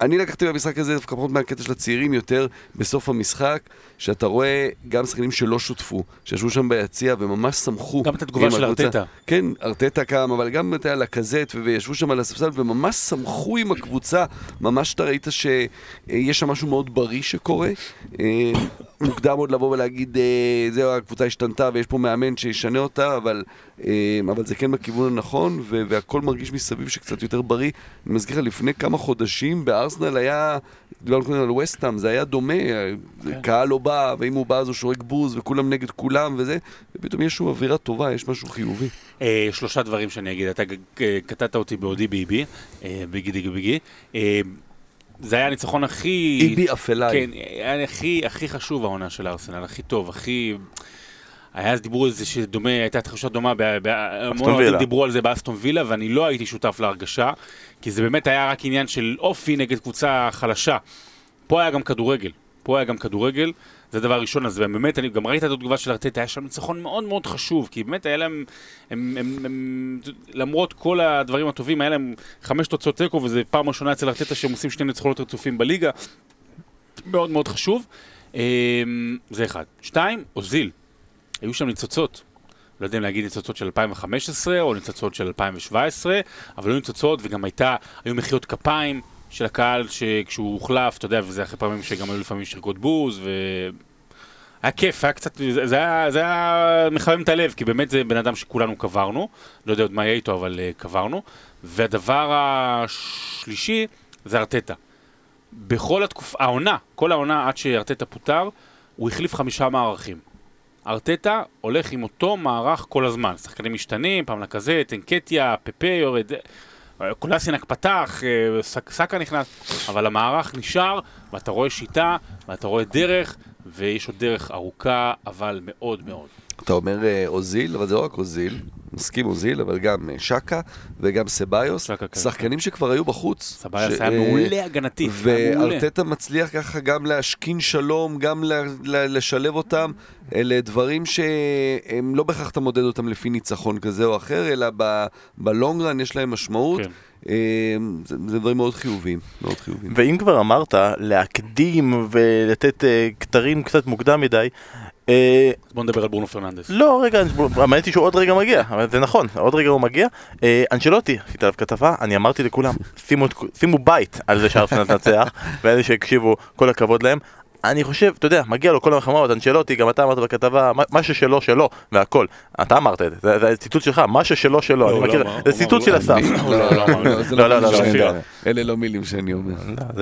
אני לקחתי במשחק הזה דווקא פחות מהקטע של הצעירים יותר בסוף המשחק, שאתה רואה גם שחקנים שלא שותפו, שישבו שם ביציע וממש שמחו. גם את התגובה של ארטטה. כן, ארטטה קם, אבל גם את הלקזט, וישבו שם על הספסל וממש שמחו עם הקבוצה, ממש אתה ראית שיש שם משהו מאוד בריא שקורה, מוקדם עוד לבוא ולהגיד, זהו, הקבוצה השתנתה ויש פה מאמן שישנה אותה, אבל, אבל זה כן בכיוון הנכון, והכל מרגיש מסביב שקצת יותר בריא. אני מזכיר לך, לפני כמה חודשים בארסנל היה, דיברנו קודם על ווסט-האם, זה היה דומה, קהל לא בא, ואם הוא בא אז הוא שורק בוז, וכולם נגד כולם וזה, ופתאום יש שום אווירה טובה, יש משהו חיובי. שלושה דברים שאני אגיד, אתה קטעת אותי בעודי ביבי, ביגי דיגי ביגי, זה היה הניצחון הכי... איבי אפלאי. כן, היה הכי, הכי חשוב העונה של ארסנל, הכי טוב, הכי... היה אז דיברו על זה שדומה, הייתה תחושה דומה, המון דיברו על זה באסטון וילה, ואני לא הייתי שותף להרגשה, כי זה באמת היה רק עניין של אופי נגד קבוצה חלשה. פה היה גם כדורגל, פה היה גם כדורגל, זה הדבר הראשון, אז באמת, אני גם ראיתי את התגובה של ארטטה, היה שם ניצחון מאוד מאוד חשוב, כי באמת היה להם, הם, הם, הם, למרות כל הדברים הטובים, היה להם חמש תוצאות תיקו, וזה פעם ראשונה אצל ארטטה שהם עושים שני ניצחונות רצופים בליגה, מאוד מאוד חשוב. זה אחד. שתיים, אוזיל. היו שם ניצוצות. לא יודעים להגיד ניצוצות של אלפיים וחמש עשרה או ניצוצות של אלפיים שבע עשרה, אבל היו ניצוצות וגם הייתה, היו מחיאות כפיים של הקהל שכשהוא הוחלף, אתה יודע, וזה אחרי פעמים שגם היו לפעמים שריקות בוז, והיה כיף, היה קצת, זה היה, זה היה מחמם את הלב, כי באמת זה בן אדם שכולנו קברנו, לא יודע עוד מה יהיה איתו, אבל קברנו, והדבר השלישי זה ארטטה. בכל התקופה, העונה, כל העונה עד שארטטה פוטר, הוא החליף חמישה מערכים. ארטטה הולך עם אותו מערך כל הזמן, שחקנים משתנים, פעם לכזה, טנקטיה, פפה, יורד, קולסינק פתח, סקה נכנס, אבל המערך נשאר, ואתה רואה שיטה, ואתה רואה דרך, ויש עוד דרך ארוכה, אבל מאוד מאוד. אתה אומר אוזיל, אבל זה לא רק אוזיל, מסכים אוזיל, אבל גם שקה וגם סבאיוס, שחקנים שכבר היו בחוץ. סבאיוס היה מעולה הגנתי. וארטטה מצליח ככה גם להשכין שלום, גם לשלב אותם, אלה דברים שהם לא בהכרח אתה מודד אותם לפי ניצחון כזה או אחר, אלא בלונגרן יש להם משמעות. זה דברים מאוד חיוביים. ואם כבר אמרת להקדים ולתת כתרים קצת מוקדם מדי, בוא נדבר על ברונו פרננדס. לא, רגע, אמרתי שהוא עוד רגע מגיע, אבל זה נכון, עוד רגע הוא מגיע. אנשלוטי, עשיתי עליו כתבה, אני אמרתי לכולם, שימו בית על זה שארסנל נצח, ואלה שהקשיבו, כל הכבוד להם. אני חושב, אתה יודע, מגיע לו כל המחמאות, אנשלוטי, גם אתה אמרת בכתבה, מה ששלו שלו, והכל. אתה אמרת את זה, זה ציטוט שלך, מה ששלו שלו, זה ציטוט של הסף. לא, לא, לא, אלה לא מילים שאני אומר.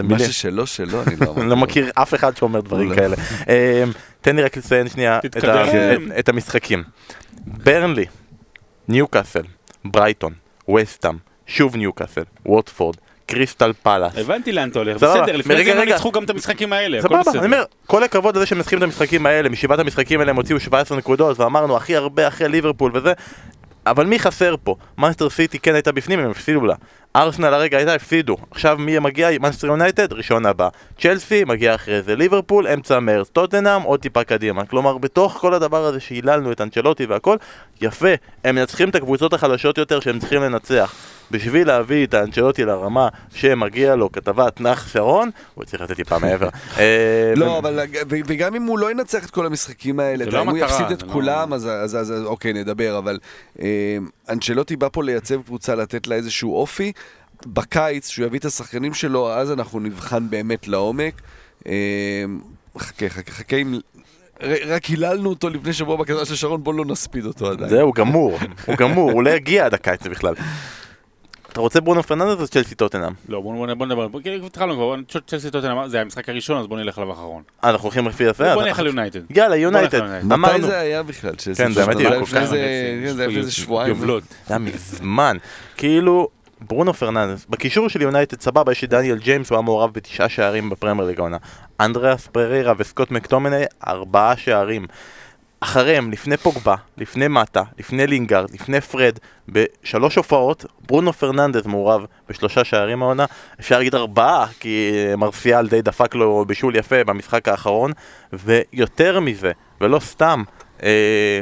מה ששלו שלו, אני לא אומר. לא מכיר אף אחד שאומר דברים כאלה. תן לי רק לציין שנייה את המשחקים. ברנלי, ניוקאסל, ברייטון, וסטאם, שוב ניוקאסל, ווטפורד, קריסטל פלאס. הבנתי לאן אתה הולך, בסדר, לפני זה הם ניצחו גם את המשחקים האלה. כל הכבוד הזה שהם ניצחים את המשחקים האלה, משבעת המשחקים האלה הם הוציאו שבע עשרה נקודות, ואמרנו הכי הרבה אחרי ליברפול וזה, אבל מי חסר פה? מנסטר סיטי כן הייתה בפנים, הם הפסידו לה. ארסנל הרגע הייתה, הפסידו. עכשיו מי מגיע? מנסטר יונייטד, ראשון הבא. צ'לסי מגיע אחרי זה. ליברפול, אמצע מרץ. טוטנהאם, עוד טיפה קדימה. כלומר, בתוך כל הדבר הזה שהיללנו את אנצ'לוטי והכל, יפה, הם מנצחים את הקבוצות החלשות יותר שהם צריכים לנצח. בשביל להביא את האנצ'לוטי לרמה שמגיע לו כתבת נח שרון, הוא צריך לתת טיפה מעבר. לא, אבל וגם אם הוא לא ינצח את כל המשחקים האלה, אם הוא יפסיד את כולם, אז אוקיי, נדבר, אבל אנצ'לוטי בא פה לייצב קבוצה, לתת לה איזשהו אופי, בקיץ, שהוא יביא את השחקנים שלו, אז אנחנו נבחן באמת לעומק. חכה, חכה, חכה עם... רק היללנו אותו לפני שבוע בכתבה של שרון, בוא לא נספיד אותו עדיין. זהו, גמור, הוא גמור, הוא לא יגיע עד הקיץ בכלל. אתה רוצה ברונו פרננדס או צ'לסי טוטנהאם? לא, בוא נדבר, התחלנו כבר, צ'לסי טוטנהאם זה היה המשחק הראשון, אז בוא נלך עליו אחרון. אנחנו הולכים לפי יפה? בוא נלך על יונייטד. יאללה, יונייטד. מתי זה היה בכלל? כן, זה היה איזה שבועיים. זה היה מזמן. כאילו, ברונו פרננדס, בקישור של יונייטד סבבה, יש לי דניאל ג'יימס, הוא היה מעורב בתשעה שערים בפרמייר ליג העונה. אנדריאס פררה וסקוט מקטומני, ארבעה שערים. אחריהם, לפני פוגבה, לפני מטה, לפני לינגארד, לפני פרד, בשלוש הופעות, ברונו פרננדס מעורב בשלושה שערים העונה, אפשר להגיד ארבעה, כי מרסיאל די דפק לו בישול יפה במשחק האחרון, ויותר מזה, ולא סתם, אה,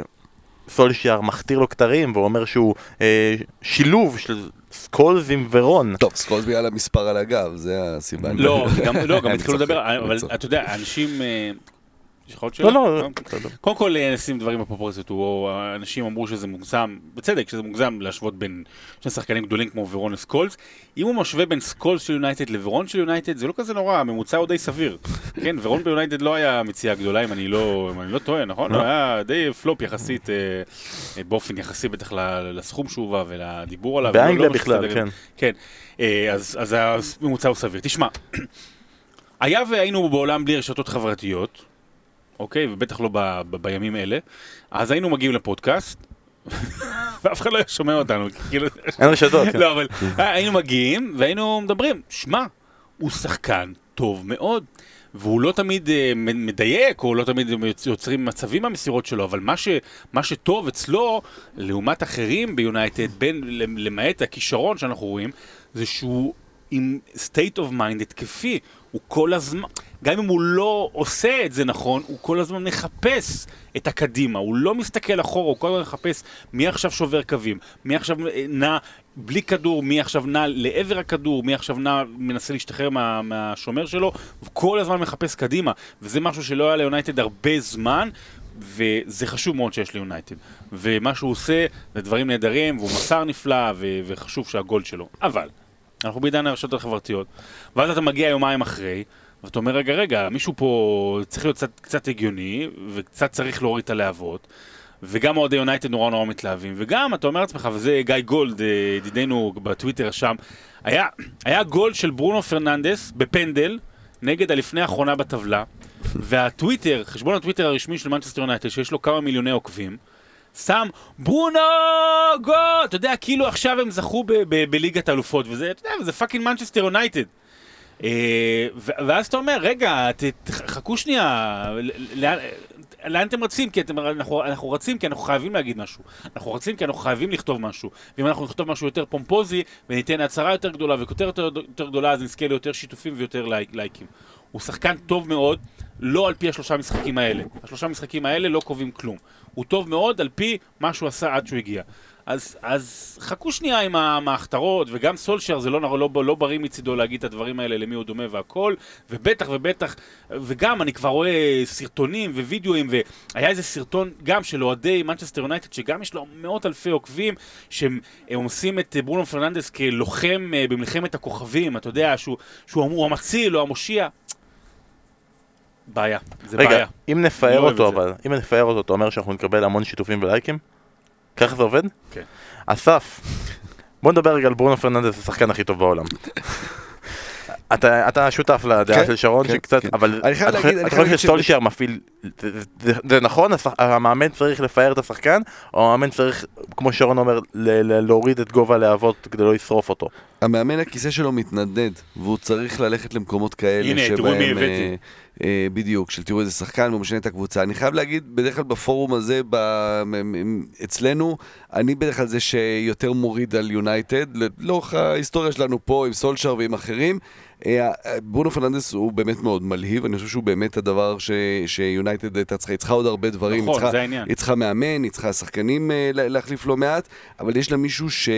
סולשייר מכתיר לו כתרים, והוא אומר שהוא אה, שילוב של... סקולס עם ורון. טוב, סקולס בגלל המספר על הגב, זה הסיבה. לא, גם התחילו לדבר, אבל אתה יודע, אנשים... לא, לא. קודם כל, נשים דברים בפרופורציות, אנשים אמרו שזה מוגזם, בצדק, שזה מוגזם להשוות בין שני שחקנים גדולים כמו ורון לסקולס. אם הוא משווה בין סקולס של יונייטד לוורון של יונייטד, זה לא כזה נורא, הממוצע הוא די סביר. כן, ורון ביונייטד לא היה מציאה גדולה, אם אני לא טועה, נכון? הוא היה די פלופ יחסית, באופן יחסי בטח לסכום שהוא בא ולדיבור עליו. באנגליה בכלל, כן. כן, אז הממוצע הוא סביר. תשמע, היה והיינו בעולם בלי רשתות חברתיות, אוקיי, ובטח לא ב- ב- בימים אלה, אז היינו מגיעים לפודקאסט, ואף אחד לא היה שומע אותנו, כאילו... אין רשתות. לא, אבל היינו מגיעים והיינו מדברים, שמה, הוא שחקן טוב מאוד, והוא לא תמיד אה, מדייק, או לא תמיד יוצרים מצבים מהמסירות שלו, אבל מה, ש, מה שטוב אצלו, לעומת אחרים ביונייטד, בין, למעט הכישרון שאנחנו רואים, זה שהוא עם state of mind התקפי, הוא כל הזמן... גם אם הוא לא עושה את זה נכון, הוא כל הזמן מחפש את הקדימה, הוא לא מסתכל אחורה, הוא כל הזמן מחפש מי עכשיו שובר קווים, מי עכשיו נע בלי כדור, מי עכשיו נע לעבר הכדור, מי עכשיו נע מנסה להשתחרר מה, מהשומר שלו, הוא כל הזמן מחפש קדימה, וזה משהו שלא היה ליונייטד הרבה זמן, וזה חשוב מאוד שיש ליונייטד. ומה שהוא עושה זה דברים נהדרים, והוא מסר נפלא, וחשוב שהגול שלו. אבל אנחנו בעידן הרשתות החברתיות, ואז אתה מגיע יומיים אחרי, ואתה אומר, רגע, רגע, מישהו פה צריך להיות קצת, קצת הגיוני, וקצת צריך להוריד את הלהבות, וגם אוהדי יונייטד נורא נורא מתלהבים, וגם, אתה אומר לעצמך, וזה גיא גולד, ידידנו בטוויטר שם, היה, היה גול של ברונו פרננדס בפנדל, נגד הלפני האחרונה בטבלה, והטוויטר, חשבון הטוויטר הרשמי של מנצ'סטר יונייטד, שיש לו כמה מיליוני עוקבים, שם ברונו גול! אתה יודע, כאילו עכשיו הם זכו בליגת האלופות, וזה, אתה יודע, זה פאקינג מנצ'סטר יונייטד. ואז אתה אומר, רגע, חכו שנייה, לאן אתם רצים? כי אנחנו רצים כי אנחנו חייבים להגיד משהו. אנחנו רצים כי אנחנו חייבים לכתוב משהו. ואם אנחנו נכתוב משהו יותר פומפוזי, וניתן הצהרה יותר גדולה וכותרת יותר גדולה, אז נזכה ליותר שיתופים ויותר לייקים. הוא שחקן טוב מאוד, לא על פי השלושה משחקים האלה. השלושה משחקים האלה לא קובעים כלום. הוא טוב מאוד על פי מה שהוא עשה עד שהוא הגיע. אז, אז חכו שנייה עם המחתרות, וגם סולשר זה לא, לא, לא בריא מצידו להגיד את הדברים האלה למי הוא דומה והכל, ובטח ובטח, וגם אני כבר רואה סרטונים ווידאוים, והיה איזה סרטון גם של אוהדי מנצ'סטר יונייטד, שגם יש לו מאות אלפי עוקבים, שהם עושים את ברונו פרננדס כלוחם במלחמת הכוכבים, אתה יודע, שהוא, שהוא אמור המציל או המושיע. בעיה, זה רגע, בעיה. רגע, אם נפאר אותו אבל, אם נפאר אותו, אתה אומר שאנחנו נקבל המון שיתופים ולייקים? ככה זה עובד? כן. אסף, בוא נדבר רגע על ברונו פרננדס, השחקן הכי טוב בעולם. אתה שותף לדעה של שרון שקצת, אבל אתה חושב שסולשר מפעיל, זה נכון? המאמן צריך לפאר את השחקן, או המאמן צריך, כמו שרון אומר, להוריד את גובה להבות כדי לא ישרוף אותו? המאמן הכיסא שלו מתנדנד, והוא צריך ללכת למקומות כאלה שבהם... הנה, תראו מי הבאתי. בדיוק, של תראו איזה שחקן, הוא משנה את הקבוצה. אני חייב להגיד, בדרך כלל בפורום הזה, אצלנו, אני בדרך כלל זה שיותר מוריד על יונייטד, לאורך ההיסטוריה שלנו פה, עם סולשר ועם אחרים. ברונו פרננדס הוא באמת מאוד מלהיב, אני חושב שהוא באמת הדבר שיונייטד הייתה צריכה, היא צריכה עוד הרבה דברים, היא צריכה מאמן, היא צריכה שחקנים להחליף לא מעט, אבל יש לה מישהו ש...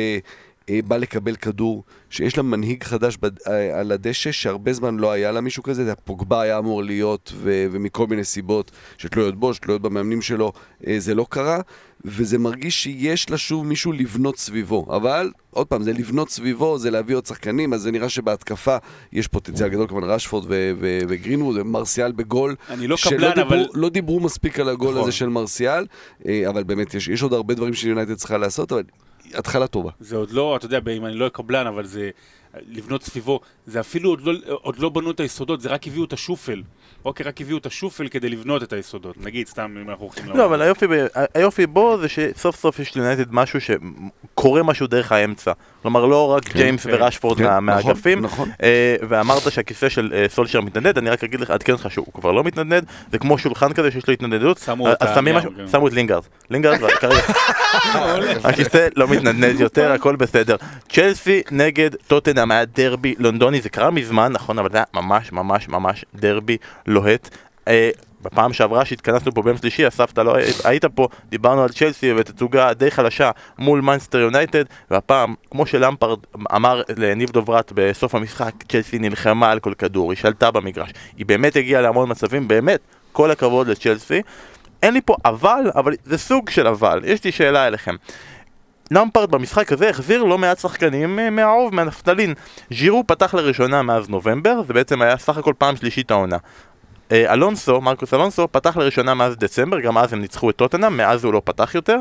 בא לקבל כדור, שיש לה מנהיג חדש בד... על הדשא, שהרבה זמן לא היה לה מישהו כזה, הפוגבה היה אמור להיות, ו... ומכל מיני סיבות, שתלויות בו, שתלויות במאמנים שלו, זה לא קרה, וזה מרגיש שיש לה שוב מישהו לבנות סביבו, אבל, עוד פעם, זה לבנות סביבו, זה להביא עוד שחקנים, אז זה נראה שבהתקפה יש פוטנציאל גדול, כמובן רשפורד ו... ו... וגרינווד, ומרסיאל בגול, אני לא שלא קבלן, דיברו, אבל... לא דיברו מספיק על הגול נכון. הזה של מרסיאל, אבל באמת יש, יש עוד הרבה דברים שיונייטד צריכה לעשות, אבל... התחלה טובה. זה עוד לא, אתה יודע, אם אני לא אקבלן, אבל זה לבנות סביבו, זה אפילו עוד לא, עוד לא בנו את היסודות, זה רק הביאו את השופל. אוקיי, רק הביאו את השופל כדי לבנות את היסודות. נגיד, סתם, אם אנחנו הולכים... לא, אבל היופי, היופי בו זה שסוף סוף יש ליונייטד משהו שקורה משהו דרך האמצע. כלומר, לא רק ג'יימס ורשפורד מהאגפים, ואמרת שהכיסא של סולשר מתנדנד, אני רק אגיד לך, עדכן אותך שהוא כבר לא מתנדנד, זה כמו שולחן כזה שיש לו התנדנדות, אז שמו את לינגארד. לינגארד, הכיסא לא מתנדנד יותר, הכל בסדר. צ'לסי נגד טוטנהאם, היה דרבי לונדוני, זה קרה מזמן, נכון, אבל זה היה ממש ממש ממש דרבי לוהט. בפעם שעברה שהתכנסנו פה ביום שלישי, אסף, אתה לא היית פה, דיברנו על צ'לסי ותצוגה די חלשה מול מנצ'סטר יונייטד, והפעם, כמו שלמפרד אמר לניב דוברת בסוף המשחק, צ'לסי נלחמה על כל כדור, היא שלטה במגרש, היא באמת הגיעה להמון מצבים, באמת, כל הכבוד לצ'לסי. אין לי פה אבל, אבל זה סוג של אבל, יש לי שאלה אליכם. למפרד במשחק הזה החזיר לא מעט שחקנים מהאוב, מהנפתלין. ז'ירו פתח לראשונה מאז נובמבר, זה בעצם היה סך הכל פעם שלישית העונה. אלונסו, מרקוס אלונסו, פתח לראשונה מאז דצמבר, גם אז הם ניצחו את טוטנהאם, מאז הוא לא פתח יותר.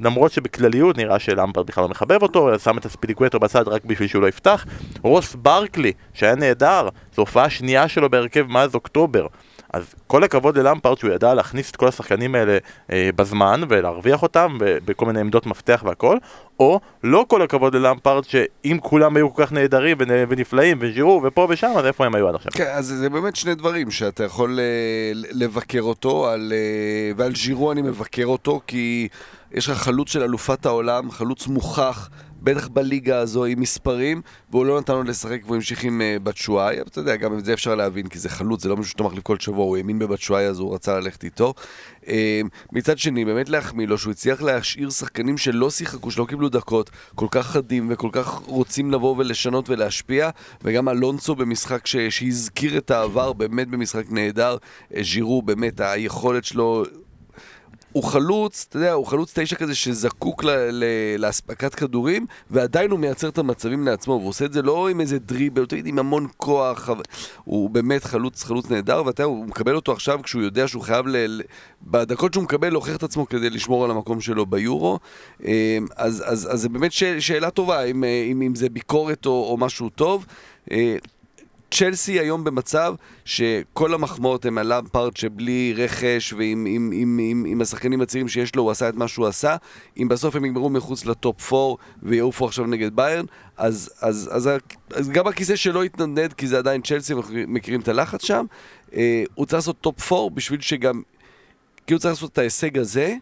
למרות שבכלליות נראה שלמפרד בכלל לא מחבב אותו, הוא שם את הספיליקווטו בצד רק בשביל שהוא לא יפתח. רוס ברקלי, שהיה נהדר, זו הופעה שנייה שלו בהרכב מאז אוקטובר. אז כל הכבוד ללמפרד שהוא ידע להכניס את כל השחקנים האלה אה, בזמן ולהרוויח אותם בכל מיני עמדות מפתח והכל, או לא כל הכבוד ללמפרד שאם כולם היו כל כך נהדרים ונפלאים וז'ירו ופה ושם, אז איפה הם היו עד עכשיו? כן, אז זה באמת שני דברים שאתה יכול אה, לבקר אותו, על, אה, ועל ז'ירו אני מבקר אותו כי יש לך חלוץ של אלופת העולם, חלוץ מוכח בטח בליגה הזו עם מספרים, והוא לא נתן לו לשחק והוא המשיך עם בת שואי, אתה יודע, גם את זה אפשר להבין, כי זה חלוץ, זה לא משהו שאתה מחליף כל שבוע, הוא האמין בבת שואי, אז הוא רצה ללכת איתו. מצד שני, באמת להחמיא לו, שהוא הצליח להשאיר שחקנים שלא שיחקו, שלא קיבלו דקות, כל כך חדים וכל כך רוצים לבוא ולשנות ולהשפיע, וגם אלונסו במשחק ש... שהזכיר את העבר, באמת במשחק נהדר, ז'ירו, באמת, היכולת שלו... הוא חלוץ, אתה יודע, הוא חלוץ תשע כזה שזקוק ל- ל- להספקת כדורים, ועדיין הוא מייצר את המצבים לעצמו, והוא עושה את זה לא עם איזה דריבל, תגיד, עם המון כוח, הוא באמת חלוץ, חלוץ נהדר, ואתה, הוא מקבל אותו עכשיו כשהוא יודע שהוא חייב, ל- בדקות שהוא מקבל, להוכיח את עצמו כדי לשמור על המקום שלו ביורו, אז, אז, אז, אז זה באמת ש- שאלה טובה, אם, אם, אם זה ביקורת או, או משהו טוב. צ'לסי היום במצב שכל המחמאות הם על למפרד שבלי רכש ועם עם, עם, עם, עם השחקנים הצעירים שיש לו הוא עשה את מה שהוא עשה, אם בסוף הם יגמרו מחוץ לטופ ארבע ויעופו עכשיו נגד ביירן, אז, אז, אז, אז גם הכיסא שלו יתנדנד כי זה עדיין צ'לסי ומכירים את הלחץ שם, אה, הוא צריך לעשות טופ ארבע בשביל שגם, כי הוא צריך לעשות את ההישג הזה,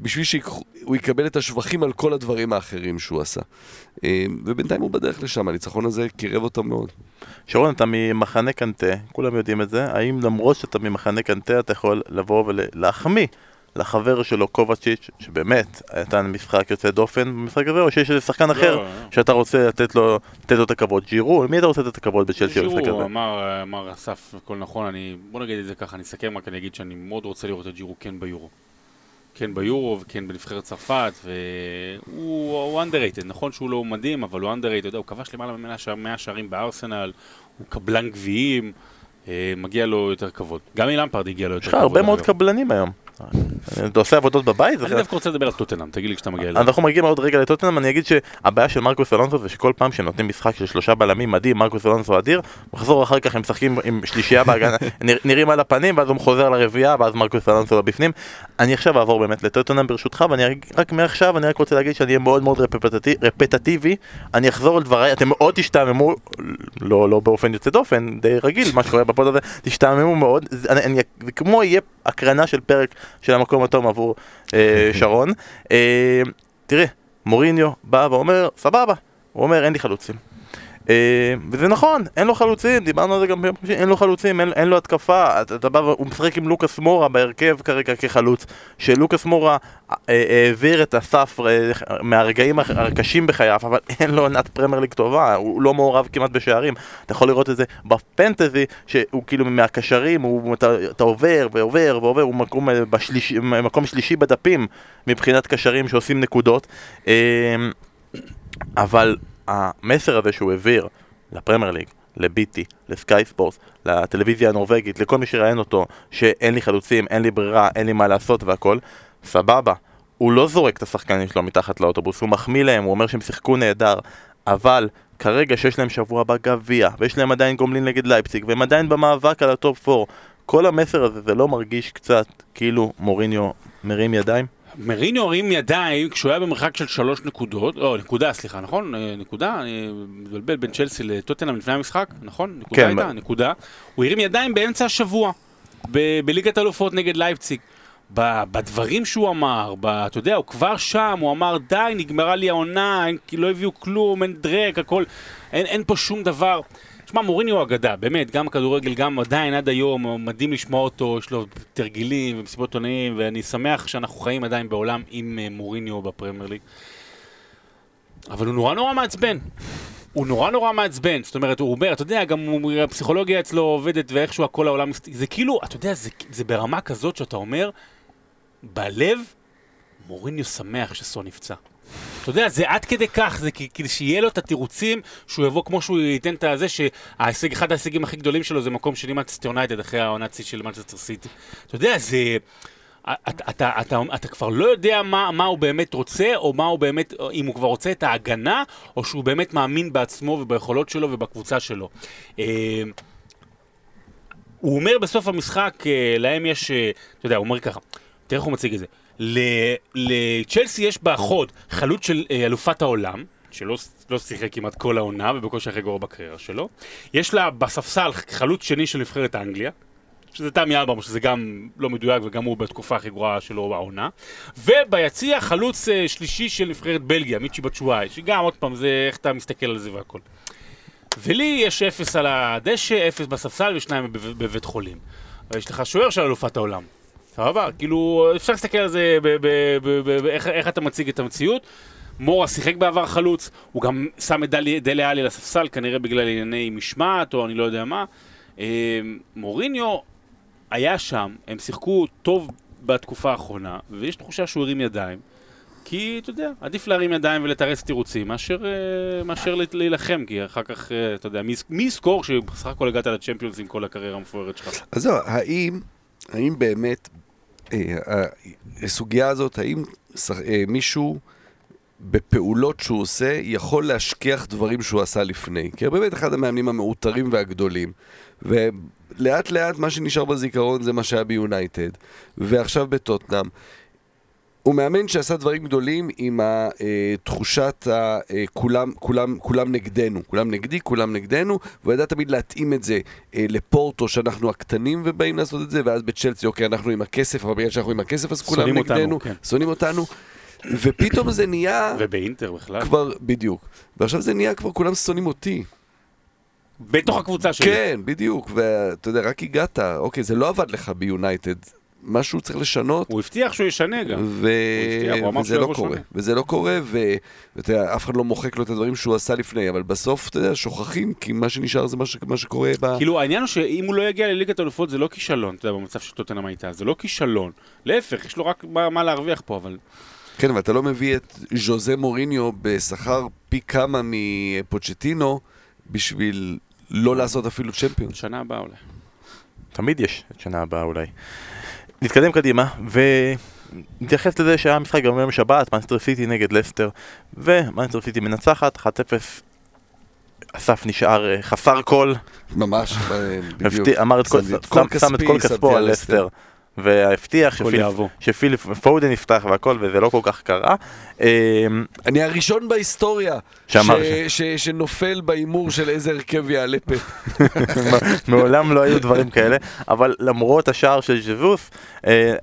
בשביל שהוא יקבל את השבחים על כל הדברים האחרים שהוא עשה. ובינתיים הוא בדרך לשם, הניצחון הזה קירב אותה מאוד. שרון, אתה ממחנה קנטה, כולם יודעים את זה, האם למרות שאתה ממחנה קנטה אתה יכול לבוא ולהחמיא לחבר שלו קובצ'יץ' שבאמת הייתה משחק יוצא דופן במשחק הזה, או שיש איזה שחקן אחר שאתה רוצה לתת לו את הכבוד? ג'ירו, מי אתה רוצה לתת את הכבוד בצ'לסי במשחק הזה? ג'ירו, אמר אסף, הכל נכון, בוא נגיד את זה ככה, אני אסכם רק, אני אגיד שאני מאוד רוצה לראות את ג'ירו כן ביורו. כן ביורו וכן בנבחרת צרפת, והוא underrated, נכון שהוא לא מדהים, אבל הוא underrated, הוא כבש למעלה מ-מאה שערים בארסנל, הוא קבלן גביעים, מגיע לו יותר כבוד. גם מלמפרד הגיע לו יותר כבוד. יש לך הרבה מאוד קבלנים היום. אתה עושה עבודות בבית? אני דווקא רוצה לדבר על טוטנהאם, תגיד לי כשאתה מגיע אליי. אנחנו מגיעים עוד רגע לטוטנהאם, אני אגיד שהבעיה של מרקוס אלונסו זה שכל פעם שהם נותנים משחק של שלושה בלמים מדהים, מרקוס אלונסו אדיר, מחזור אחר כך הם משחקים עם שלישייה בהגנה, נראים על הפנים, ואז הוא חוזר לרביעייה, ואז מרקוס אלונסו בפנים. אני עכשיו אעבור באמת לטוטנהאם ברשותך, ואני רק מעכשיו, אני רק רוצה להגיד שאני אהיה מאוד מאוד רפטטיבי, אני אחזור על דבריי, אתם מאוד תשתעממו, לא לא באופן יוצא דופן, די רגיל, מה שקורה בפוד הזה, תשתעממו מאוד, אני כמו יהיה הקרנה של פרק של המקום הטוב עבור אה, שרון. אה, תראה, מוריניו בא ואומר, סבבה, הוא אומר, אין לי חלוצים. אה, וזה נכון, אין לו חלוצים, דיברנו על זה גם ביום חמישי, אין לו חלוצים, אין, אין לו התקפה, אתה, אתה בא, הוא משחק עם לוקאס מורה בהרכב כרגע כחלוץ, שלוקאס מורה אה, אה, העביר את הסף אה, מהרגעים הקשים בחייו, אבל אין לו עונת פרמייר ליג טובה, הוא לא מעורב כמעט בשערים, אתה יכול לראות את זה בפנטזי, שהוא כאילו מהקשרים, הוא, אתה, אתה עובר ועובר ועובר, הוא מקום, בשליש, מקום שלישי בדפים מבחינת קשרים שעושים נקודות, אה, אבל... המסר הזה שהוא העביר לפרמייר ליג, לביטי, לסקאי ספורט, לטלוויזיה הנורווגית, לכל מי שראיין אותו, שאין לי חלוצים, אין לי ברירה, אין לי מה לעשות והכל, סבבה, הוא לא זורק את השחקנים שלו מתחת לאוטובוס, הוא מחמיא להם, הוא אומר שהם שיחקו נהדר, אבל כרגע שיש להם שבוע בגביע, ויש להם עדיין גומלין נגד לייפציג, והם עדיין במאבק על הטופ ארבע, כל המסר הזה זה לא מרגיש קצת כאילו מוריניו מרים ידיים? מריניו הרים ידיים כשהוא היה במרחק של שלוש נקודות, או נקודה, סליחה, נכון? נקודה, אני מבלבל בין צ'לסי לטוטנהאם לפני המשחק, נכון? נקודה כן, הייתה, נקודה. הוא הרים ידיים באמצע השבוע, ב- בליגת האלופות נגד לייפציג. בדברים שהוא אמר, אתה יודע, הוא כבר שם, הוא אמר, די, נגמרה לי העונה, לא הביאו כלום, אין דרק, הכל, אין, אין פה שום דבר. שמע, מוריניו אגדה, באמת, גם כדורגל, גם עדיין עד היום, מדהים לשמוע אותו, יש לו תרגילים ומסיבות עונאים, ואני שמח שאנחנו חיים עדיין בעולם עם מוריניו בפרמייר ליג. אבל הוא נורא נורא מעצבן. הוא נורא נורא מעצבן, זאת אומרת, הוא אומר, אתה יודע, גם הפסיכולוגיה אצלו עובדת ואיכשהו הכל העולם... זה כאילו, אתה יודע, זה, זה ברמה כזאת שאתה אומר, בלב, מוריניו שמח שסון נפצע. אתה יודע, זה עד כדי כך, זה כדי שיהיה לו את התירוצים, שהוא יבוא כמו שהוא ייתן את זה, שההישג, אחד ההישגים הכי גדולים שלו זה מקום של מנצ'סטר יונייטד אחרי העונצי של מנצ'סטר סיטי. אתה יודע, זה... אתה, אתה, אתה, אתה כבר לא יודע מה, מה הוא באמת רוצה, או מה הוא באמת, אם הוא כבר רוצה את ההגנה, או שהוא באמת מאמין בעצמו וביכולות שלו ובקבוצה שלו. הוא אומר בסוף המשחק, להם יש... אתה יודע, הוא אומר ככה, תראה איך הוא מציג את זה. לצ'לסי יש באחוד חלוץ של אלופת העולם שלא לא שיחק כמעט כל העונה ובקושי אחרי גורם בקריירה שלו, יש לה בספסל חלוץ שני של נבחרת האנגליה שזה תמי אלברם, שזה גם לא מדויק, וגם הוא בתקופה הכי גרועה שלו בעונה. וביציע חלוץ שלישי של נבחרת בלגיה, מיצ'י בצ'וואי, שגם עוד פעם זה איך אתה מסתכל על זה והכל. ולי יש אפס על הדשא, אפס בספסל ושניים בבית חולים. יש לך שוער של אלופת העולם. סבבה, כאילו אפשר להסתכל על זה איך אתה מציג את המציאות. מורה שיחק בעבר חלוץ, הוא גם שם את דלה עלי לספסל, כנראה בגלל ענייני משמעת או אני לא יודע מה. מוריניו היה שם, הם שיחקו טוב בתקופה האחרונה, ויש תחושה שהוא הרים ידיים, כי אתה יודע, עדיף להרים ידיים ולתרץ תירוצים, מאשר, מאשר להילחם, כי אחר כך, אתה יודע, מי יזכור שבסך הכל הגעת לצ'מפיונס עם כל הקריירה המפוארת שלך? אז זהו, האם, האם באמת, הסוגיה הזאת, האם מישהו בפעולות שהוא עושה, יכול להשכיח דברים שהוא עשה לפני. כי באמת אחד המאמנים המאותרים והגדולים, ולאט לאט מה שנשאר בזיכרון זה מה שהיה ביונייטד, ועכשיו בטוטנאם. הוא מאמן שעשה דברים גדולים עם תחושת כולם, כולם, כולם נגדנו, כולם נגדי, כולם נגדנו, והוא ידע תמיד להתאים את זה לפורטו שאנחנו הקטנים ובאים לעשות את זה, ואז בצ'לסי, אוקיי, אנחנו עם הכסף, אבל בגלל שאנחנו עם הכסף אז כולם נגדנו, שונאים אותנו. ופתאום זה נהיה... ובאינטר בכלל. כבר, בדיוק. ועכשיו זה נהיה כבר, כולם שונאים אותי. בתוך הקבוצה שלי. כן, בדיוק. ואתה יודע, רק הגעת. אוקיי, זה לא עבד לך ביונייטד. משהו צריך לשנות. הוא הבטיח שהוא ישנה גם. וזה לא קורה. וזה לא קורה, ואתה יודע, אף אחד לא מוחק לו את הדברים שהוא עשה לפני, אבל בסוף, אתה יודע, שוכחים, כי מה שנשאר זה מה שקורה ב... כאילו, העניין הוא שאם הוא לא יגיע לליגת האלופות, זה לא כישלון, אתה יודע, במצב שטוטנהאם הייתה. זה לא כישלון. להפך, יש לו רק מה להרוויח פה, אבל... כן, אבל אתה לא מביא את ז'וזה מוריניו בשכר פי כמה מפוצ'טינו בשביל לא לעשות אפילו צ'מפיון. שנה הבאה אולי. תמיד יש את שנה הבאה אולי. נתקדם קדימה, ונתייחס לזה שהיה משחק גם ביום שבת, מנצ'סטר סיטי נגד לסטר, ומנצ'סטר סיטי מנצחת, אחת אפס, אסף נשאר חסר קול. ממש, בדיוק. אמר את כל כספו על לסטר. והבטיח שפיל פודן יפתח והכל, וזה לא כל כך קרה. אני הראשון בהיסטוריה שנופל באימור של איזה הרכב יעלה פה. מעולם לא היו דברים כאלה, אבל למרות השער של ג'זוס,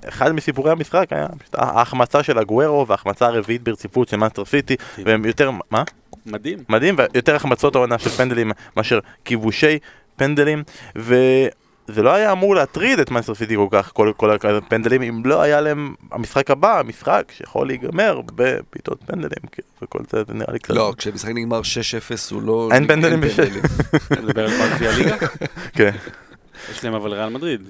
אחד מסיפורי המשחק היה ההחמצה של אגוארו וההחמצה הרביעית ברציפות של מנצ'סטר סיטי, והם יותר, מה? מדהים. מדהים, ויותר החמצות העונה של פנדלים מאשר כיבושי פנדלים, ו... זה לא היה אמור להטריד את מנצ'סטר סיטי כל כך, כל, כל הפנדלים, אם לא היה להם המשחק הבא, המשחק שיכול להיגמר בפעיטות פנדלים, וכל זה נראה לי קצת. לא, כשמשחק נגמר שש אפס הוא לא... אין פנדלים בשבילים. אני מדבר על פרקי הליגה? כן. יש להם אבל ריאל מדריד.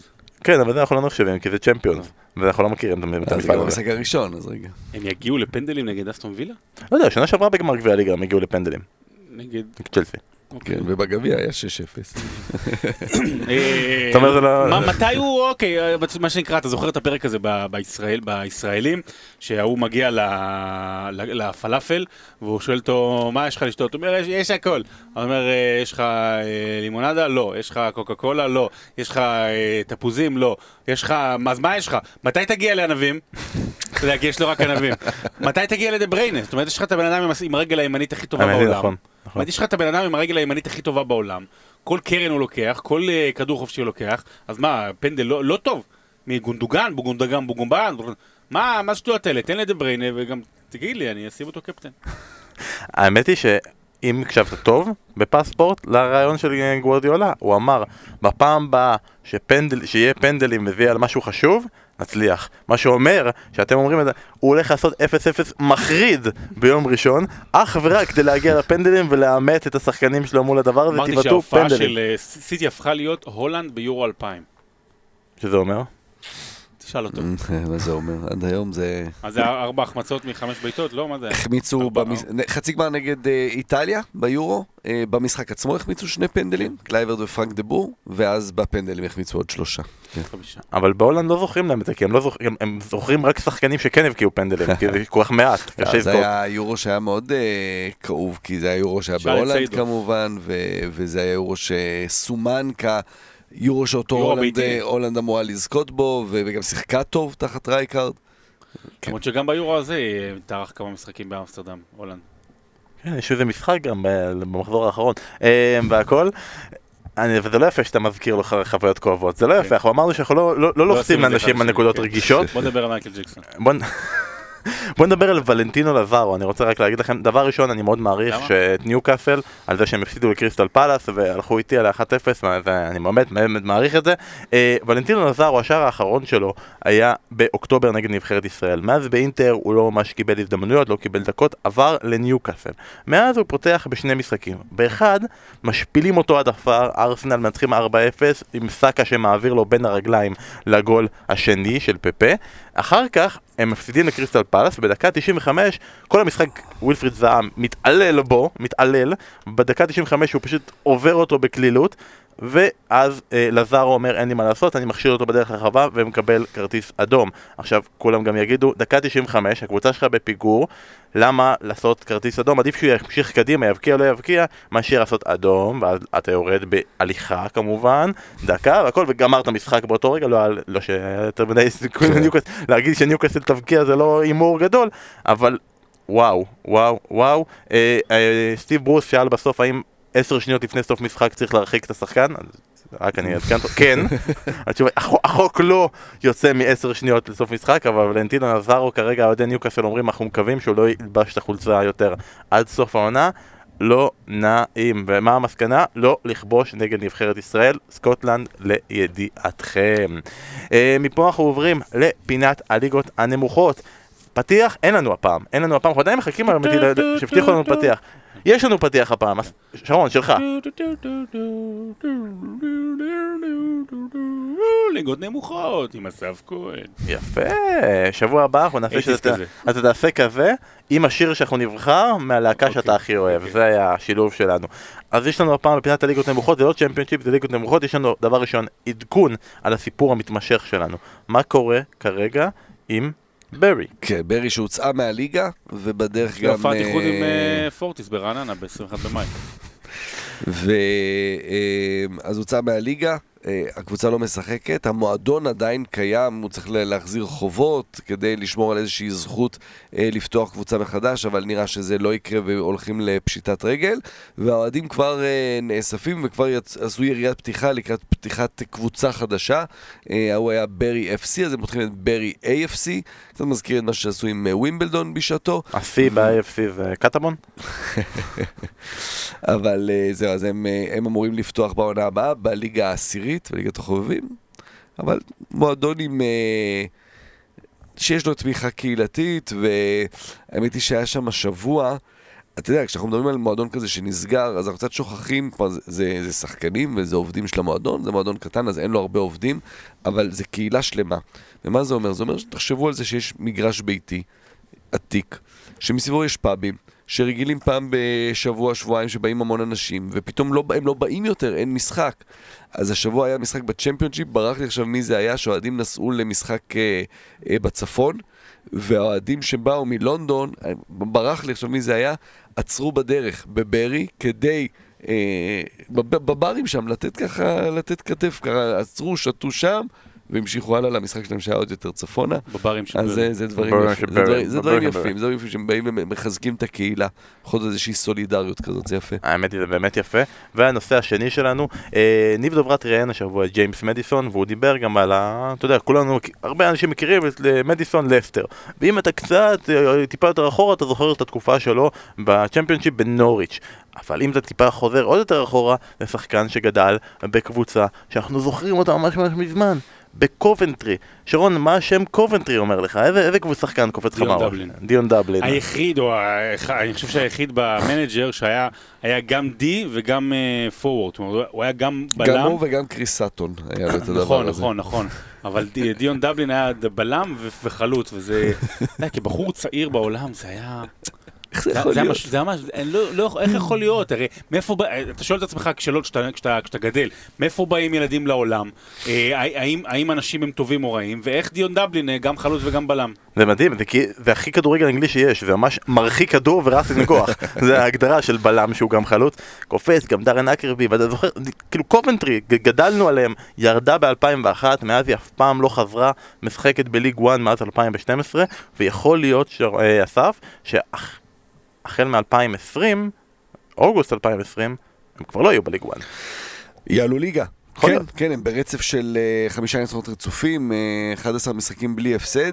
כן, אבל אנחנו לא נחשבים, כי זה צ'מפיונס, ואנחנו לא מכירים את המשחק. המשחק הראשון, אז רגע. הם יגיעו לפנדלים נגד אסטון וילה? לא יודע, שנה שעברה בגמר גביע הליגה הם יגיעו לפנדלים. נגד צ'לסי. כן, ובגביע היה שש אפס. מתי הוא, אוקיי, מה שנקרא, אתה זוכר את הפרק הזה בישראלים, שהוא מגיע לפלאפל, והוא שואל אותו, מה יש לך לשתות? הוא אומר, יש הכל. הוא אומר, יש לך לימונדה? לא. יש לך קוקה קולה? לא. יש לך תפוזים? לא. יש לך, אז מה יש לך? מתי תגיע לענבים? אתה יודע, כי יש לו רק ענבים. מתי תגיע לדבריינס? זאת אומרת, יש לך את הבן אדם עם הרגל הימנית הכי טובה בעולם. מתי יש לך את הבן אדם עם הרגל הימנית הכי טובה בעולם, כל קרן הוא לוקח, כל כדור חופשי הוא לוקח, אז מה, פנדל לא טוב? מגונדוגן, בוגונדגן, בוגונבן, מה, מה שטויות האלה? תן לי דבריינה וגם תגיד לי, אני אשים אותו קפטן. האמת היא שאם הקשבת טוב, בפספורט, לרעיון של גוארדיולה, הוא אמר, בפעם הבאה שיהיה פנדלים וזה על משהו חשוב, נצליח. מה שאומר, שאתם אומרים את זה, הוא הולך לעשות אפס אפס מחריד ביום ראשון, אך ורק כדי להגיע לפנדלים ולאמת את השחקנים שלו מול הדבר הזה, תיבטו פנדלים. אמרתי שההופעה של סיטי הפכה להיות הולנד ביורו אלפיים. שזה אומר? תשאל אותו. מה זה אומר? עד היום זה... אז זה ארבע החמצות מחמש ביתות, לא? מה זה? החמיצו חצי גמר נגד איטליה ביורו, במשחק עצמו החמיצו שני פנדלים, קלייברד ופרנק דבור, ואז בפנדלים החמיצו עוד שלושה. אבל בהולנד לא זוכרים להם את זה, כי הם זוכרים רק שחקנים שכן הבקיעו פנדלים, כי זה כוח מעט. אז היה יורו שהיה מאוד כאוב, כי זה היה יורו שהיה בהולנד כמובן, וזה היה יורו שסומן כ... יורו שאותו הולנד אמורה לזכות בו, וגם שיחקה טוב תחת רייקארד. למרות שגם ביורו הזה תארך כמה משחקים באמסטרדם, הולנד. כן, יש איזה משחק גם במחזור האחרון, והכל. וזה לא יפה שאתה מזכיר לו חוויות כואבות, זה לא יפה, אנחנו אמרנו שאנחנו לא לוחצים לאנשים בנקודות רגישות. בוא נדבר על מייקל ג'קסון. בוא נדבר על ולנטינו לזארו, אני רוצה רק להגיד לכם, דבר ראשון, אני מאוד מעריך שאת ניוקאסל, על זה שהם הפסידו לקריסטל פלאס והלכו איתי על ה-אחת אפס, אני באמת מעריך את זה. ולנטינו לזארו, השער האחרון שלו היה באוקטובר נגד נבחרת ישראל. מאז באינטר הוא לא ממש קיבל הזדמנויות, לא קיבל דקות, עבר לניוקאסל. מאז הוא פותח בשני משחקים. באחד, משפילים אותו עד עפר, ארסנל מנצחים ארבע אפס עם סאקה שמעביר לו בין הרגליים לגול השני של פפה. אחר כך הם מפסידים לקריסטל פלאס, בדקה תשעים וחמש, כל המשחק ווילפריד זעם מתעלל בו, מתעלל, בדקה תשעים וחמש הוא פשוט עובר אותו בקלילות, ואז אה, לזארו אומר אין לי מה לעשות, אני מכשיר אותו בדרך הרחבה ומקבל כרטיס אדום. עכשיו כולם גם יגידו, דקה תשעים וחמש, הקבוצה שלך בפיגור, למה לעשות כרטיס אדום? עדיף שהוא ימשיך קדימה, יבקיע או לא יבקיע, מאשר לעשות אדום, ואז אתה יורד בהליכה כמובן, דקה והכל, וגמר את המשחק באותו רגע, לא, לא שאתה בני ניוקאסל, להגיד שניוקאסל תבקיע זה לא אימור גדול, אבל וואו, וואו, וואו, אה, אה, סטיב ברוס שאל בסוף האם עשר שניות לפני סוף משחק צריך להרחיק את השחקן, רק אני אדכן אותו, כן, החוק לא יוצא מ-עשר שניות לסוף משחק, אבל ולנטינו לזארו כרגע אוהדי ניוקאסל אומרים, אנחנו מקווים שהוא לא ילבש את החולצה יותר עד סוף העונה, לא נעים. ומה המסקנה? לא לכבוש נגד נבחרת ישראל, סקוטלנד לידיעתכם. מפה אנחנו עוברים לפינת הליגות הנמוכות, פתיח אין לנו הפעם, אין לנו הפעם, אנחנו עדיין מחכים שבטיחו לנו פתיח. יש לנו פתיח הפעם, שרון, שלך. ליגות נמוכות, עם אסף כהן. יפה, שבוע הבא אנחנו נעשה שאתה... אתה תעשה כזה עם השיר שאנחנו נבחר מהלהקה שאתה הכי אוהב, זה היה השילוב שלנו. אז יש לנו הפעם בפינת הליגות נמוכות, זה לא צ'מפיונשיפ, זה ליגות נמוכות, יש לנו דבר ראשון, עדכון על הסיפור המתמשך שלנו. מה קורה כרגע עם... ברי. כן, ברי שהוצאה מהליגה, ובדרך גם... הופעת איחוד עם פורטיס ברעננה ב-עשרים ואחד במאי. אז הוצאה מהליגה, הקבוצה לא משחקת, המועדון עדיין קיים, הוא צריך להחזיר חובות כדי לשמור על איזושהי זכות לפתוח קבוצה מחדש, אבל נראה שזה לא יקרה והולכים לפשיטת רגל, והאוהדים כבר נאספים וכבר עשו יריית פתיחה לקראת פתיחת קבוצה חדשה, הוא היה ברי אף סי, אז הם פותחים את ברי איי אף סי, קצת מזכיר את מה שעשו עם ווימבלדון בשעתו. ה-C ב-איי אף סי וקטמון? אבל זהו, אז הם אמורים לפתוח בעונה הבאה, בליגה העשירית, בליגת החובבים, אבל מועדון עם שיש לו תמיכה קהילתית, והאמת היא שהיה שם השבוע, אתה יודע, כשאנחנו מדברים על מועדון כזה שנסגר, אז אנחנו קצת שוכחים, זה שחקנים וזה עובדים של המועדון, זה מועדון קטן, אז אין לו הרבה עובדים, אבל זה קהילה שלמה. ומה זה אומר? זה אומר שתחשבו על זה שיש מגרש ביתי עתיק, שמסביבו יש פאבים, שרגילים פעם בשבוע, שבועיים, שבאים המון אנשים, ופתאום לא, הם לא באים יותר, אין משחק. אז השבוע היה משחק בצ'מפיונשיפ, ברח לי עכשיו מי זה היה, שהאוהדים נסעו למשחק אה, אה, בצפון, והאוהדים שבאו מלונדון, ברח לי עכשיו מי זה היה, עצרו בדרך בברי, כדי, אה, בברים שם, לתת ככה, לתת כתף, ככה, עצרו, שתו שם, והמשיכו הלאה למשחק שלהם שהיה עוד יותר צפונה. בברים של ברי. אז זה דברים יפים, זה דברים יפים שהם באים ומחזקים את הקהילה, בכל זאת איזושהי סולידריות כזאת, זה יפה. האמת היא, זה באמת יפה. והנושא השני שלנו, ניב דוברת ראיין השבוע, ג'יימס מדיסון, והוא דיבר גם על ה... אתה יודע, כולנו, הרבה אנשים מכירים את מדיסון לסטר. ואם אתה קצת, טיפה יותר אחורה, אתה זוכר את התקופה שלו בצ'מפיונשיפ בנוריץ'. אבל אם זה טיפה חוזר עוד יותר אחורה, זה שחקן שגדל בקבוצה שאנחנו זוכרים אותה ממש ממש מזמן, בקובנטרי. שרון, מה השם קובנטרי אומר לך? איזה, איזה קבוצה שחקן קופץ לך מהראש? דיון דבלין. היחיד, או אני חושב שהיחיד במנג'ר שהיה היה גם די וגם פורוורד. הוא היה גם בלם. גם הוא וגם קריסטון היה את הדבר הזה. נכון, נכון, נכון. אבל דיון דבלין היה בלם וחלוץ, וזה... כבחור צעיר בעולם זה היה... איך זה יכול להיות? זה ממש, איך יכול להיות? הרי מאיפה, אתה שואל את עצמך כשאלות כשאתה גדל, מאיפה באים ילדים לעולם? האם אנשים הם טובים או רעים? ואיך דיון דבלין, גם חלוץ וגם בלם? זה מדהים, זה הכי כדורגל אנגלי שיש, זה ממש מרחיק כדור ורס לנגוח. זה ההגדרה של בלם שהוא גם חלוץ, קופץ, גם דארן אקרבי, ואתה זוכר, כאילו קובנטרי, גדלנו עליהם, ירדה ב-אלפיים ואחת, מאז היא אף פעם לא חזרה, משחקת בליג אחת מאז אלפיים ושתים עשרה, ויכול להיות שאסף, שאח החל מ-אלפיים ועשרים, אוגוסט אלפיים ועשרים, הם כבר לא יהיו בליגואן. יעלו ליגה. כן, כן, הם ברצף של חמישה ניצחונות רצופים, אחד עשר משחקים בלי הפסד.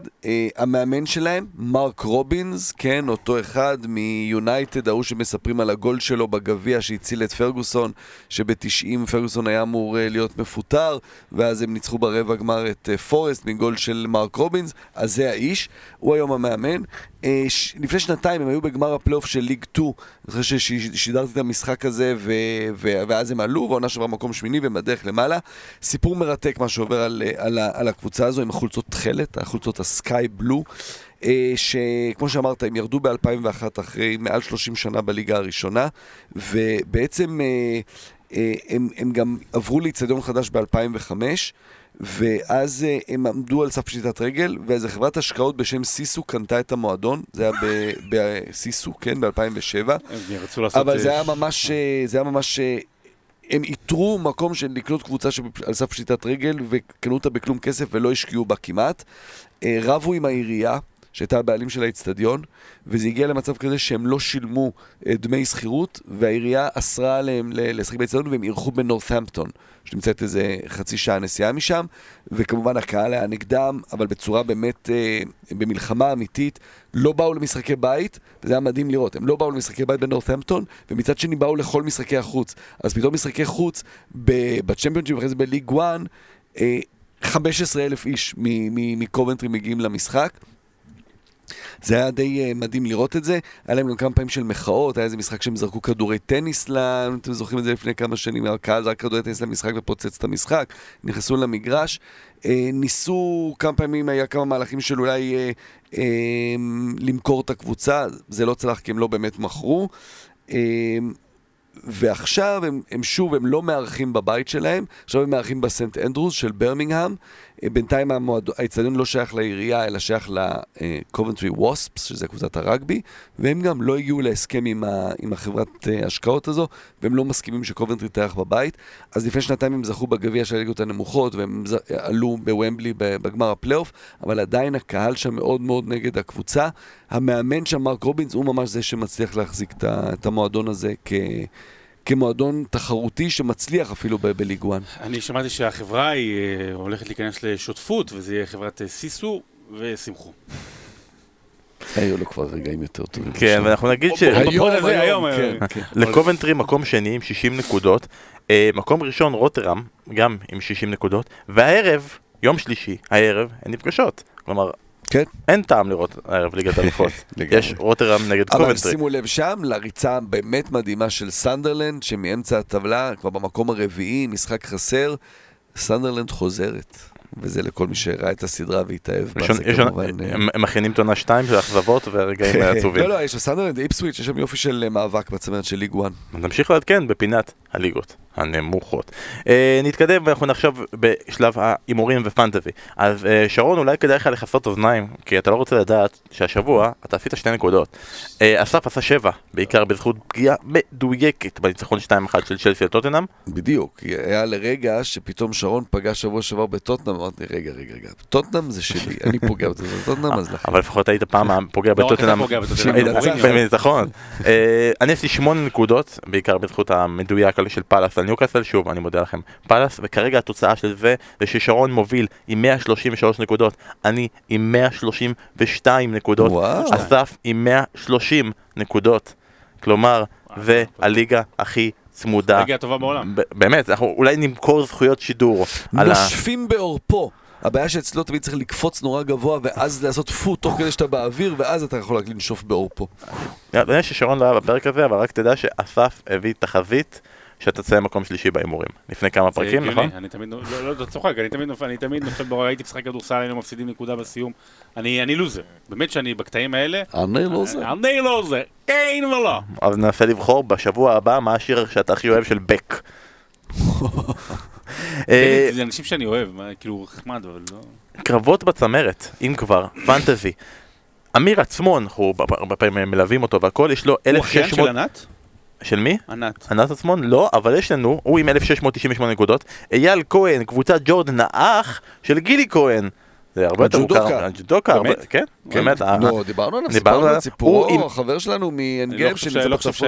המאמן שלהם, מרק רובינס, כן, אותו אחד מיונייטד, ההוא שמספרים על הגול שלו בגביע שהציל את פרגוסון, שב-תשעים פרגוסון היה אמור להיות מפוטר, ואז הם ניצחו ברבע גמר את פורסט מגול של מרק רובינס, אז זה האיש, הוא היום המאמן. לפני שנתיים הם היו בגמר הפלייאוף של ליג שתיים, אחרי ששידרתי את המשחק הזה, ואז הם עלו, והעונה שברה מקום שמיני ומדרך למעלה. סיפור מרתק מה שעובר על, על, על הקבוצה הזו, עם החולצות תחלת, החולצות הסקאי בלו, שכמו שאמרת, הם ירדו ב-אלפיים ואחת אחרי מעל שלושים שנה בליגה הראשונה, ובעצם הם, הם גם עברו לאצטדיון חדש ב-אלפיים וחמש, ואז הם עמדו על סף פשיטת רגל, ואיזה חברת השקעות בשם סיסו קנתה את המועדון, זה היה בסיסו, כן, ב-אלפיים ושבע, אבל זה היה ממש, זה היה ממש, הם איתרו מקום של לקנות קבוצה על סף פשיטת רגל, וקנו אותה בכלום כסף ולא השקיעו בה כמעט, רבו עם העירייה, שהייתה הבעלים של האצטדיון, וזה הגיע למצב כזה שהם לא שילמו דמי שכירות, והעירייה אסרה עליהם לשחק באצטדיון, והם אירחו בנורת'המפטון, שנמצאת איזה חצי שעה נסיעה משם, וכמובן הקהל היה נגדם, אבל בצורה באמת, אה, במלחמה אמיתית, לא באו למשחקי בית, וזה היה מדהים לראות, הם לא באו למשחקי בית בנורת'המפטון, ומצד שני באו לכל משחקי החוץ, אז פתאום משחקי חוץ, בצ'מפיונשיפ, אחרי זה בליג אחת, אה, חמישה עשר אלף איש מקובנטרי מגיעים למשחק. זה היה די מדהים לראות את זה, היה להם גם כמה פעמים של מחאות, היה איזה משחק שהם זרקו כדורי טניס להם, אתם זוכרים את זה לפני כמה שנים, הקהל זרק כדורי טניס למשחק ופוצץ את המשחק, נכנסו למגרש, ניסו כמה פעמים, היה כמה מהלכים של אולי אה, אה, למכור את הקבוצה, זה לא צלח כי הם לא באמת מכרו, אה, ועכשיו הם, הם שוב, הם לא מארחים בבית שלהם, עכשיו הם מארחים בסנט אנדרוס של ברמינגהם, בינתיים האצטדיון לא שייך לעירייה, אלא שייך לקובנטרי ווספס, שזה קבוצת הרגבי, והם גם לא הגיעו להסכם עם, ה, עם החברת השקעות הזו, והם לא מסכימים שקובנטרי תארח בבית, אז לפני שנתיים הם זכו בגביע של הליגות הנמוכות, והם עלו בוומבלי בגמר הפלייאוף, אבל עדיין הקהל שם מאוד מאוד נגד הקבוצה, המאמן שם מרק רובינס הוא ממש זה שמצליח להחזיק את המועדון הזה כ... כמועדון תחרותי שמצליח אפילו בליגואן. אני שמעתי שהחברה היא הולכת להיכנס לשותפות, וזה יהיה חברת סיסו וסמכו. היו לו כבר רגעים יותר טובים. כן, ואנחנו נגיד ש... היום, היום, היום. לקובנטרי מקום שני עם שישים נקודות, מקום ראשון רוטרם, גם עם שישים נקודות, והערב, יום שלישי, הערב, הן נפגשות. כלומר... כן. אין טעם לראות הערב ליגת אלופות. יש רוטרם נגד קובנטרי. אבל שימו לב שם לריצה באמת מדהימה של סנדרלנד, שמאמצע הטבלה, כבר במקום הרביעי, משחק חסר, סנדרלנד חוזרת. וזה לכל מי שראה את הסדרה והתאהב בה, זה כמובן... הם מכינים תונה שתיים של האכזבות והרגעים העצובים. לא, לא, יש בסנדרלנד, איפסוויץ', יש שם יופי של מאבק בצמרת של ליג אחת. נמשיך לעדכן בפינת הליגות הנמוכות. נתקדם ואנחנו נחשב בשלב האימורים ופנטזי. אז שרון, אולי כדאי לך לכסות אוזניים, כי אתה לא רוצה לדעת שהשבוע אתה עשית שתי נקודות. אסף עשה שבע, בעיקר בזכות פגיעה מדויקת בניצחון שתיים אחת של צ'לסי לטוטנהאם. בדיוק, היה לרגע שפתאום שרון פגש שבוע שעבר בטוטנהאם, אמרתי, רגע, רגע, רגע, טוטנהאם זה שלי, אני פוגע בטוטנהאם, אז לכם. אבל לפחות היית פעם פוגע בטוטנהאם, בניצחון. אני עשיתי שמונה נקודות, בעיקר בזכות המדויק של פאלאס על ניוקאסל, שוב, אני מודה לכם, פאלאס, וכרגע התוצאה של זה, זה ששרון מוביל עם מאה שלושים ושלוש נקודות, אני עם מאה שלושים ושתיים נקודות, אסף עם מאה שלושים נקודות, כלומר, זה הליגה הכי צמודה. הליגה הטובה בעולם. באמת, אנחנו אולי נמכור זכויות שידור. נושפים באורפו. הבעיה שאצלו תמיד צריך לקפוץ נורא גבוה, ואז לעשות פו תוך כדי שאתה באוויר, ואז אתה יכול לנשוף באורפו. אני יודע ששרון לא היה בפרק הזה, אבל רק תדע שאסף הביא תחזית שאתה צא למקום שלישי באימורים. לפני כמה פרקים, נכון? אני תמיד, לא, לא צוחק, אני תמיד נופל, אני תמיד נופל, הייתי משחק כדורסל, היינו מפסידים נקודה בסיום. אני, אני לוזר. באמת שאני בקטעים האלה... אני לוזר. אני לוזר. אין ולא. אז ננסה לבחור בשבוע הבא מה השיר שאתה הכי אוהב של בק. זה אנשים שאני אוהב, כאילו חמד, אבל לא... קרבות בצמרת, אם כבר, פנטזי. אמיר עצמון, הוא הרבה פעמים מלווים אותו והכל, יש לו אלף שש מאות... הוא אחיין של ענת? של מי? ענת. ענת עצמון? לא, אבל יש לנו, הוא עם אלף שש מאות תשעים ושמונה נקודות, אייל כהן, קבוצת ג'ורדן, האח של גילי כהן. זה הרבה יותר מוכר. הג'ודוקה, כן? באמת. לא, דיברנו עליו, סיפרנו על הציפור, החבר שלנו מאנגל שנמצא בצפון.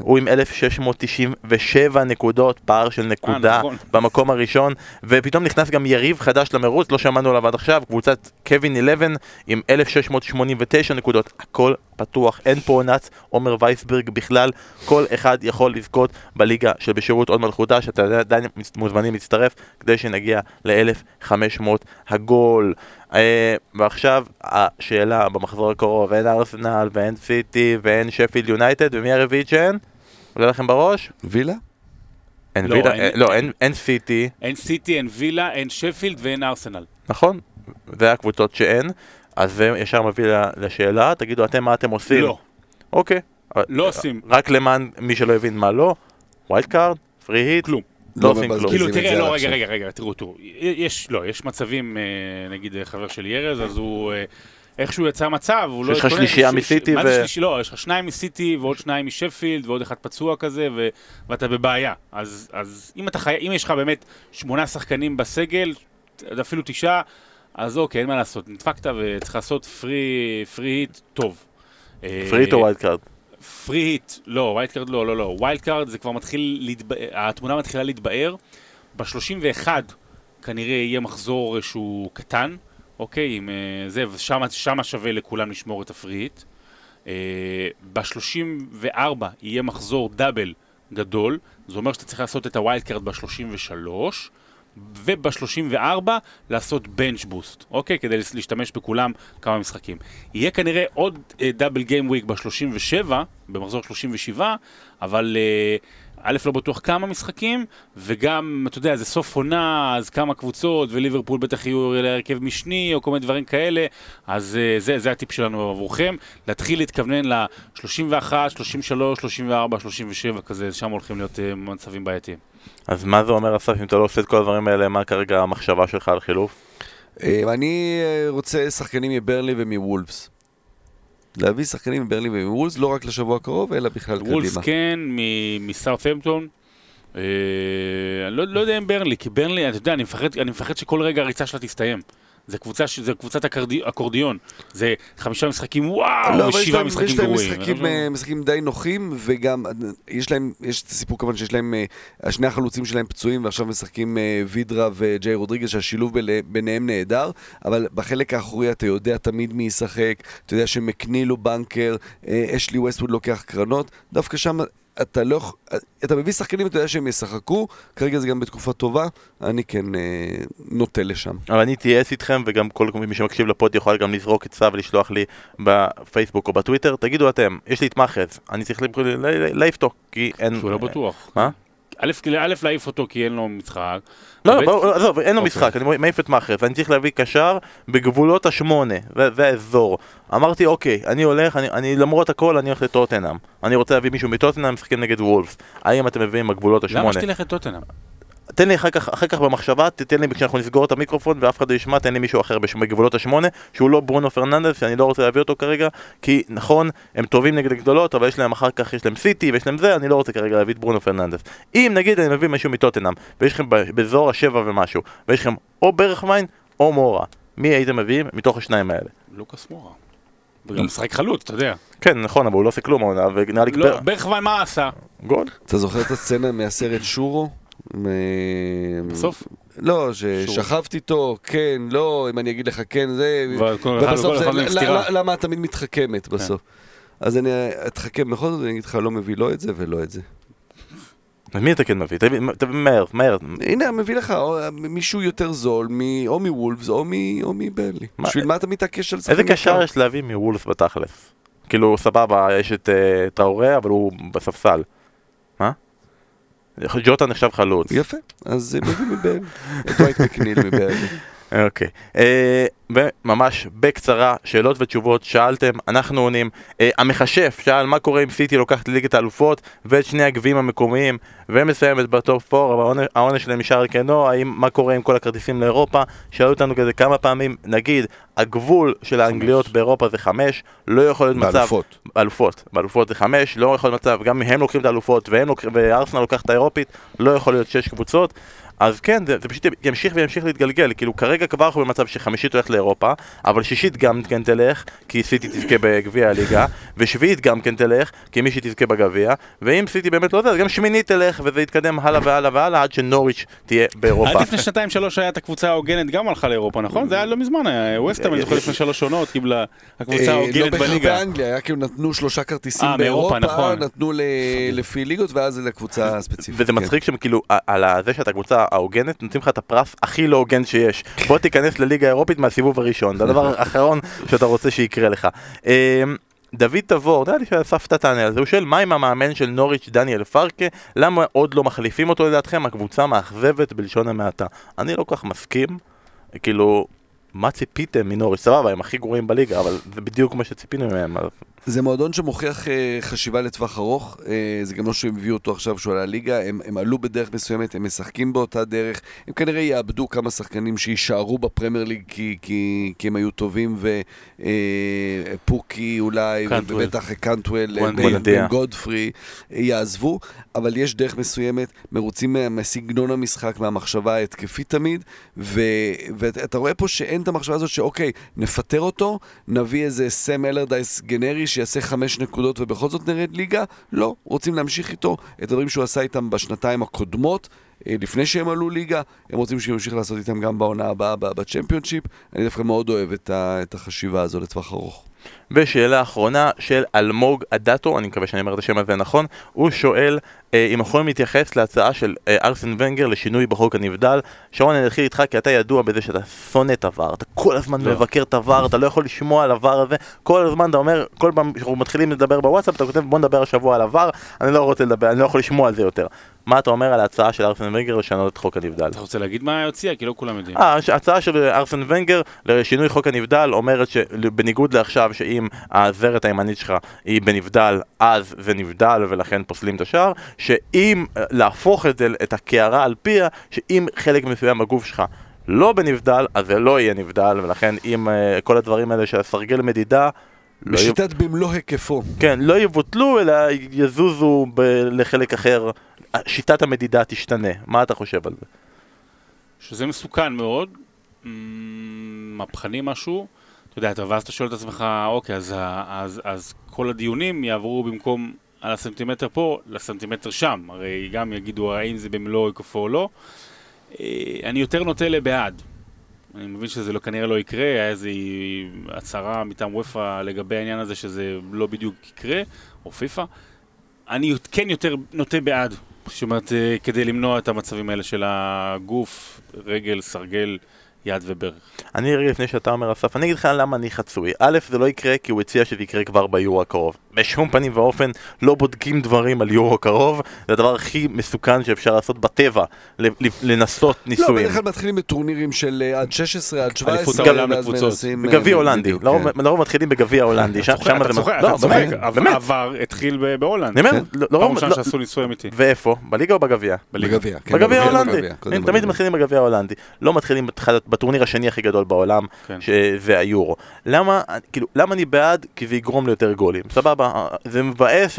הוא עם אלף שש מאות תשעים ושבע נקודות, פער של נקודה במקום הראשון, ופתאום נכנס גם יריב חדש למרוץ, לא שמענו עליו עד עכשיו, קבוצת קווין אחת עשרה עם אלף שש מאות שמונים ותשע נקודות, הכל פתוח, אין פה עונת עומר וייסברג בכלל, כל אחד יכול לזכות בליגה שבשירות עוד מלכותה, שאתם עדיין מוזמנים להצטרף כדי שנגיע ל-אלף וחמש מאות הגול. ועכשיו השאלה במחזור הקרוב, אין ארסנל ואין סיטי ואין שפילד יונייטד, ומי הרביעית שאין? עולה לכם בראש? וילה? אין וילה, לא, אין סיטי. אין סיטי, אין וילה, אין שפילד ואין ארסנל. נכון, זה הקבוצות שאין. אז זה ישר מביא לשאלה, תגידו אתם מה אתם עושים? לא. אוקיי. לא עושים. רק למען מי שלא הבין מה לא, ווילד קארד, פרי היט, כלום. לא עושים כלום. כאילו תראה, לא, רגע, רגע, רגע, תראו, תראו. יש, לא, יש מצבים, נגיד חבר שלי ירז, אז הוא, איכשהו יצא מצב, הוא לא... יש לך שלישייה מסיטי ו... מה זה שלישי? לא, יש לך שניים מסיטי ועוד שניים משפילד ועוד אחד פצוע כזה, ואתה בבעיה. אז אם יש לך באמת שמונה שחקנים בסגל, אפילו תשעה, אז אוקיי, אין מה לעשות, נדפקת וצריך לעשות פרי היט טוב. פרי היט או ווילד קארד? פרי היט, לא, ווילד קארד לא, לא, לא. ווילד קארד זה כבר מתחיל, התמונה מתחילה להתבאר. ב-שלושים ואחד כנראה יהיה מחזור שהוא קטן, אוקיי, זה, שם שווה לכולם לשמור את הפרי היט. ב-שלושים וארבע יהיה מחזור דאבל גדול, זה אומר שאתה צריך לעשות את הווילד קארד ב-שלושים ושלוש, וב-שלושים וארבע לעשות בנץ' בוסט, אוקיי? כדי להשתמש בכולם כמה משחקים. יהיה כנראה עוד דאבל גיים וויק ב-שלושים ושבע, במחזור שלושים ושבע, אבל א' לא בטוח כמה משחקים, וגם, אתה יודע, זה סוף עונה, אז כמה קבוצות, וליברפול בטח יהיו להרכב משני, או כל מיני דברים כאלה, אז זה, זה הטיפ שלנו עבורכם. להתחיל להתכוונן ל-שלושים ואחת, שלושים ושלוש, שלושים וארבע, שלושים ושבע, כזה, שם הולכים להיות מצבים בעייתיים. אז מה זה אומר, אסף, אם אתה לא עושה את כל הדברים האלה, מה כרגע המחשבה שלך על חילוף? אני רוצה שחקנים מברלי ומוולפס. להביא שחקנים מברלי ומוולפס, לא רק לשבוע הקרוב, אלא בכלל קדימה. וולפס כן, מסאות'המפטון. אני לא יודע אם ברלי, כי ברלי, אתה יודע, אני מפחד שכל רגע הריצה שלה תסתיים. זה קבוצת אקורדיון. זה חמישה משחקים, וואו, ושבעה משחקים גרועים. יש להם משחקים די נוחים, וגם יש להם, יש סיפור כמובן שיש להם, השני החלוצים שלהם פצועים, ועכשיו משחקים וידרה וג'יי רודריגז, שהשילוב ביניהם נהדר, אבל בחלק האחורי אתה יודע תמיד מי ישחק, אתה יודע שמקניל הוא בנקר, אשלי ווסטווד לוקח קרנות, דווקא שם... אתה לא, אתה מביא שחקנים, אתה יודע שהם ישחקו, כרגע זה גם בתקופה טובה, אני כן אה, נוטה לשם. אבל אני תייעץ איתכם, וגם כל מי שמקשיב לפוד יכול גם לזרוק עצה ולשלוח לי בפייסבוק או בטוויטר, תגידו אתם, יש לי את מחז, אני צריך להעיף אותו, כי אין... שהוא לא בטוח. מה? א', להעיף אותו כי אין לו משחק. לא, לא, אין לו משחק, אני מעיף את מחז, אני צריך להביא קשר בגבולות השמונה, זה האזור. אמרתי, אוקיי, אני הולך, למרות הכל, אני הולך לטוטנהאם. אני רוצה להביא מישהו מטוטנהאם, משחקים נגד וולפס. האם אתם מביאים בגבולות השמונה? למה שתלך לטוטנהאם? תן לי אחר כך במחשבה, תתן לי כשאנחנו נסגור את המיקרופון ואף אחד לא ישמע, תן לי מישהו אחר בגבולות השמונה, שהוא לא ברונו פרננדס, שאני לא רוצה להביא אותו כרגע, כי נכון, הם טובים נגד הגדולות, אבל יש להם אחר כך, יש להם סיטי ויש להם זה, אני לא רוצה כרגע להביא את ברונו פרננדס. אם נגיד אני מביא משהו מטוטנהאם, ויש לכם באזור השבע ומשהו, ויש לכם או ברכמיין או מורה, מי הייתם מביאים מתוך השניים האלה? לוקאס מורה. וגם משחק חלוץ, אתה יודע. כן, נכון, אבל הוא לא עושה כלום, ונראה לי כבר... ברכמיין מה עשה? גול. אתה זוכר את הסצנה מהסרט שורו? בסוף? לא, ששכבתי איתו, כן, לא, אם אני אגיד לך כן, זה... ובסוף זה, למה את תמיד מתחכמת בסוף? אז אני אתחכם בכל זאת, אני אגיד לך, לא מביא לא את זה ולא את זה. מי אתה כן מביא? אתה מהר, מהר. הנה, מביא לך מישהו יותר זול, או מוולפס או מברלי. בשביל מה אתה מתעקש על זה? איזה קשר יש להביא מוולפס בתכלס? כאילו, סבבה, יש את טראורה, אבל הוא בספסל. מה? ג'וטה נחשב חלוץ. יפה, אז מביא מבין, דווייט מקניל מבין. אוקיי, וממש בקצרה, שאלות ותשובות, שאלתם, אנחנו עונים. המחשף שאל מה קורה אם סיטי לוקחת לליגת האלופות ואת שני הגביעים המקומיים ומסיימת בטופ ארבע, אבל העונש שלהם נשאר כנו, מה קורה עם כל הכרטיסים לאירופה? שאלו אותנו כזה כמה פעמים, נגיד, הגבול של האנגליות באירופה זה חמש, לא יכול להיות מצב... באלופות. באלופות, באלופות זה חמש, לא יכול להיות מצב, גם הם לוקחים את האלופות וארסנל לוקחת את האירופית, לא יכול להיות שש קבוצות, אז כן, זה פשוט ימשיך וימשיך להתגלגל, כאילו כרגע כבר אנחנו במצב שחמישית הולכת לאירופה, אבל שישית גם כן תלך, כי סיטי תזכה בגביע הליגה, ושביעית גם כן תלך, כי מישהי תזכה בגביע, ואם סיטי באמת לא זה, אז גם שמינית תלך, וזה יתקדם הלאה והלאה והלאה, עד שנוריץ' תהיה באירופה. עד לפני שנתיים שלוש היה את הקבוצה ההוגנת גם הלכה לאירופה, נכון? זה היה לא מזמן, ווסטהאם, אני זוכר לפני שלוש עונות, קיבלה הקבוצה ההוגנת בליגה. נתנו שלושה כרטיסים באירופה, נתנו לפי ליגות, ואז לקבוצה הספציפית. וזה מצחיק שם, כאילו, על זה שאתה קבוצה ההוגנת, נותנים לך את הפרס הכי לא הוגן שיש. בוא תיכנס לליגה האירופית מהסיבוב הראשון. זה הדבר האחרון שאתה רוצה שיקרה לך. דוד תבור, נראה לי שהספת תענה על זה, הוא שואל, מה עם המאמן של נוריץ' דניאל פרקה? למה עוד לא מחליפים אותו לדעתכם? הקבוצה מאכזבת בלשון המעטה. אני לא כל כך מסכים, כאילו, מה ציפיתם מנוריץ'? סבבה, הם הכי גרועים בליגה, אבל זה בדיוק מה שציפינו מהם. זה מועדון שמוכיח חשיבה לטווח ארוך, זה גם לא שהם הביאו אותו עכשיו שהוא על הליגה, הם, הם עלו בדרך מסוימת, הם משחקים באותה דרך, הם כנראה יאבדו כמה שחקנים שישארו בפרמייר ליג כי, כי, כי הם היו טובים, ופוקי אולי, ובטח קנטוול, גודפרי, יעזבו, אבל יש דרך מסוימת, מרוצים מסגנון המשחק, מהמחשבה ההתקפית תמיד, ו, ואתה רואה פה שאין את המחשבה הזאת שאוקיי, נפטר אותו, נביא איזה סם אלרדייס גנרי, שיעשה חמש נקודות ובכל זאת נרד ליגה, לא, רוצים להמשיך איתו את הדברים שהוא עשה איתם בשנתיים הקודמות לפני שהם עלו ליגה, הם רוצים שימשיך לעשות איתם גם בעונה הבאה בצ'מפיונשיפ. אני דווקא מאוד אוהב את, ה- את החשיבה הזו לטווח ארוך. ושאלה האחרונה של אלמוג אדאטו, אני מקווה שאני אומר את השם הזה נכון, הוא שואל אה, אם יכולים להתייחס להצעה של אה, ארסן ונגר לשינוי בחוק הנבדל. שרון, אני אתחיל איתך כי אתה ידוע בזה שאתה שונא את עבר, אתה כל הזמן לא. מבקר את עבר, אתה לא יכול לשמוע על עבר הזה, כל הזמן אתה אומר, כל פעם שאנחנו מתחילים לדבר בוואטסאפ, אתה כותב בוא נדבר השבוע על עבר, אני לא רוצה לדבר, אני לא יכול לשמוע על זה יותר. מה אתה אומר על ההצעה של ארסן ונגר לשנות את חוק הנבדל? אתה רוצה להגיד מה הוציאה? כי לא כולם יודעים. ההצעה של ארסן ונגר לשינוי חוק הנבדל אומרת שבניגוד לעכשיו, שאם הזרת הימנית שלך היא בנבדל, אז זה נבדל ולכן פוסלים את השאר, שאם להפוך את, את הקערה על פיה, שאם חלק מסוים בגוף שלך לא בנבדל, אז זה לא יהיה נבדל, ולכן אם כל הדברים האלה שהסרגל מדידה, בשיטת לא י... במלוא היקפו. כן, לא יבוטלו אלא יזוזו ב... לחלק אחר. שיטת המדידה תשתנה. מה אתה חושב על זה? שזה מסוכן מאוד, מהפכני משהו. אתה יודע, ואז אתה שואל את עצמך, אוקיי, אז, אז, אז כל הדיונים יעברו במקום על הסנטימטר פה לסנטימטר שם. הרי גם יגידו האם זה במלוא היקפו או לא. אני יותר נוטה לבעד. אני מבין שזה לא, כנראה לא יקרה, היה איזו הצהרה מטעם וויפה לגבי העניין הזה שזה לא בדיוק יקרה, או פיפה. אני כן יותר נוטה בעד, שאומרת, כדי למנוע את המצבים האלה של הגוף, רגל, סרגל, יד וברך. אני רגע לפני שאתה אומר אסף, אני אגיד לך למה אני חצוי. א', זה לא יקרה כי הוא הציע שזה יקרה כבר ביורו הקרוב. בשום פנים ואופן לא בודקים דברים על יורו הקרוב, זה הדבר הכי מסוכן שאפשר לעשות בטבע, לנסות ניסויים. לא, בדרך כלל מתחילים בטורנירים של עד שש עשרה, עד שבע עשרה. אליפות העולם לקבוצות. בגביע הולנדי, לרוב מתחילים בגביע הולנדי. אתה צוחק, אתה צוחק, עבר התחיל בהולנד. פעם שם שעשו ניסוי אמיתי. ואיפה? בליגה או בגביע? בגביע. בגביע הולנדי. תמיד מתחילים בגביע הולנדי. לא מתחילים בטורניר השני הכי גדול בעולם, שזה היורו. למה, כאילו, למה אני בעד? כי זה יגרום ליותר גולים. סבבה. זה מבאס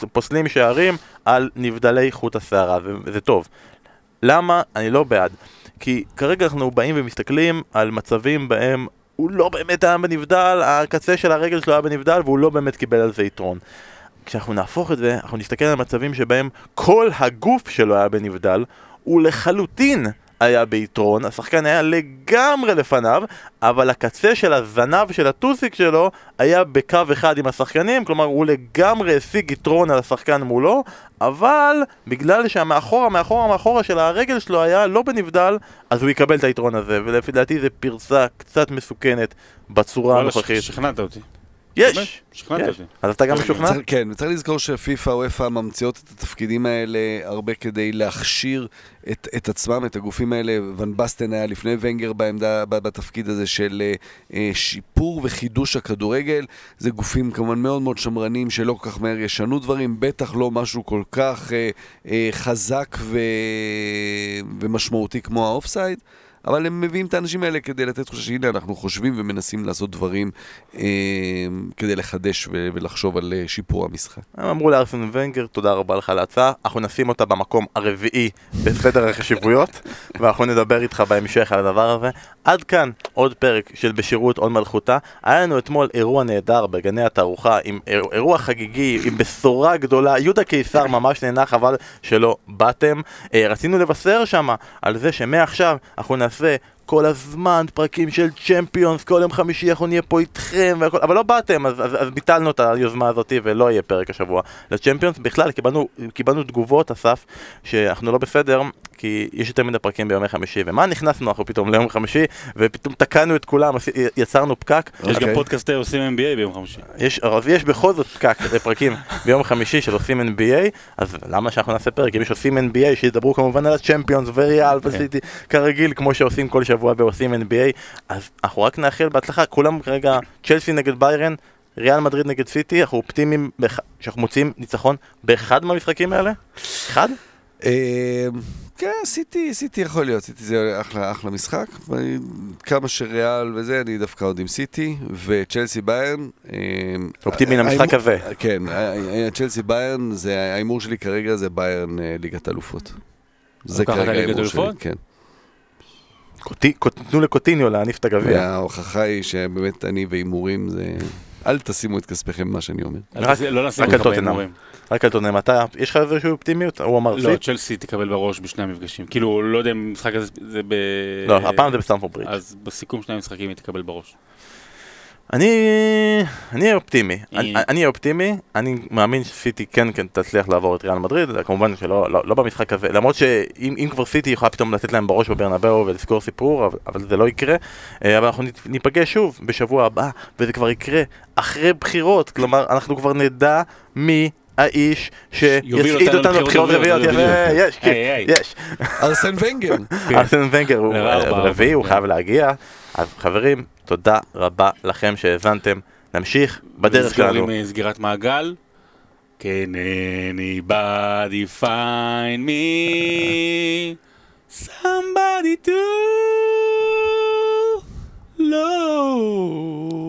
שפוסלים שערים על נבדלי חוט השערה, זה טוב. למה? אני לא בעד. כי כרגע אנחנו באים ומסתכלים על מצבים בהם הוא לא באמת היה בנבדל, הקצה של הרגל שלו היה בנבדל והוא לא באמת קיבל על זה יתרון. כשאנחנו נהפוך את זה, אנחנו נסתכל על מצבים שבהם כל הגוף שלו היה בנבדל, הוא לחלוטין היה ביתרון, השחקן היה לגמרי לפניו, אבל הקצה של הזנב של הטוסיק שלו היה בקו אחד עם השחקנים, כלומר הוא לגמרי השיג יתרון על השחקן מולו, אבל בגלל שהמאחורה, מאחורה, מאחורה של הרגל שלו היה לא בנבדל, אז הוא יקבל את היתרון הזה, ולפי דעתי זה פרצה קצת מסוכנת בצורה הנוכחית. שכנעת אותי. יש! שכנעת אותי. אז אתה גם משוכנע? כן, וצריך לזכור שפיפה ואיפה ממציאות את התפקידים האלה הרבה כדי להכשיר את, את עצמם, את הגופים האלה. ון בסטן היה לפני ונגר בעמדה, בתפקיד הזה של אה, שיפור וחידוש הכדורגל. זה גופים כמובן מאוד מאוד שמרנים שלא כל כך מהר ישנו דברים, בטח לא משהו כל כך אה, אה, חזק ו... ומשמעותי כמו האופסייד. אבל הם מביאים את האנשים האלה כדי לתת תחושה שהנה אנחנו חושבים ומנסים לעשות דברים אה, כדי לחדש ו- ולחשוב על שיפור המשחק. הם אמרו לארסן ונגר, תודה רבה לך על ההצעה, אנחנו נשים אותה במקום הרביעי בסדר החשיבויות, ואנחנו נדבר איתך בהמשך על הדבר הזה. עד כאן עוד פרק של בשירות עוד מלכותה. היה לנו אתמול אירוע נהדר בגני התערוכה, עם אירוע חגיגי, עם בשורה גדולה, יהודה קיסר ממש נהנה, חבל שלא באתם. רצינו לבשר שמה על זה שמעכשיו אנחנו נעשה כל הזמן פרקים של צ'מפיונס, כל יום חמישי אנחנו נהיה פה איתכם, והכל, אבל לא באתם, אז, אז, אז ביטלנו את היוזמה הזאת ולא יהיה פרק השבוע לצ'מפיונס. בכלל קיבלנו, קיבלנו תגובות אסף שאנחנו לא בסדר, כי יש יותר מדי פרקים ביומי חמישי, ומה נכנסנו אנחנו פתאום ליום חמישי, ופתאום תקענו את כולם, יצרנו פקק. יש okay. גם פודקאסטי עושים N B A ביום חמישי. יש, אז יש בכל זאת פקק פרקים ביום חמישי של עושים N B A, אז למה שאנחנו נעשה פרק? אם יש עושים N B A, שידברו כמובן על הצ'מפיונס וריאל וסיטי, כרגיל, כמו שעושים כל שבוע ועושים N B A, אז אנחנו רק נאחל בהצלחה, כולם כרגע, צ'לסי נגד ביירן, ריאל מדריד נגד סיטי, אנחנו אופטימיים שאנחנו מוצאים ניצחון באחד מהמשחקים האלה? אחד? כן, סיטי, סיטי יכול להיות, סיטי זה אחלה, אחלה משחק, כמה שריאל וזה, אני דווקא עוד עם סיטי, וצ'לסי ביירן. אופטימי למשחק הזה. כן, צ'לסי ביירן, האימור שלי כרגע זה ביירן ליגת אלופות. זה כרגע האימור שלי, כן. תנו לקוטיניו להניף את הגביע. ההוכחה היא שבאמת אני ואימורים זה... אל תשימו את כספיכם מה שאני אומר. לא נעשה את האימורים. רק על תונם, אתה, יש לך איזושהי אופטימיות? הוא אמר לא, צ'לסי תקבל בראש בשני המפגשים. כאילו, לא יודע אם משחק הזה זה ב... לא, הפעם זה בסטמפורד ברידג'. אז בסיכום שני המשחקים היא תקבל בראש. אני... אני אופטימי. אני אופטימי, אני מאמין שסיטי כן כן תצליח לעבור את ריאל מדריד, כמובן שלא במשחק הזה, למרות שאם כבר סיטי יכולה פתאום לתת להם בראש בברנבאו ולזכור סיפור, אבל זה לא יקרה, אבל אנחנו ניפגש שוב בשבוע הבא, וזה כבר יקרה אחרי בחירות, כלומר, אנחנו כבר נדע מי האיש שיצעיד אותנו בבחירות רביעיות. יש, יש. ארסן ונגר. ארסן ונגר הוא רביעי, הוא חייב להגיע. אז חברים, תודה רבה לכם שהבנתם. נמשיך בדרך שלנו. סגירת מעגל. Can anybody find me? Somebody to love.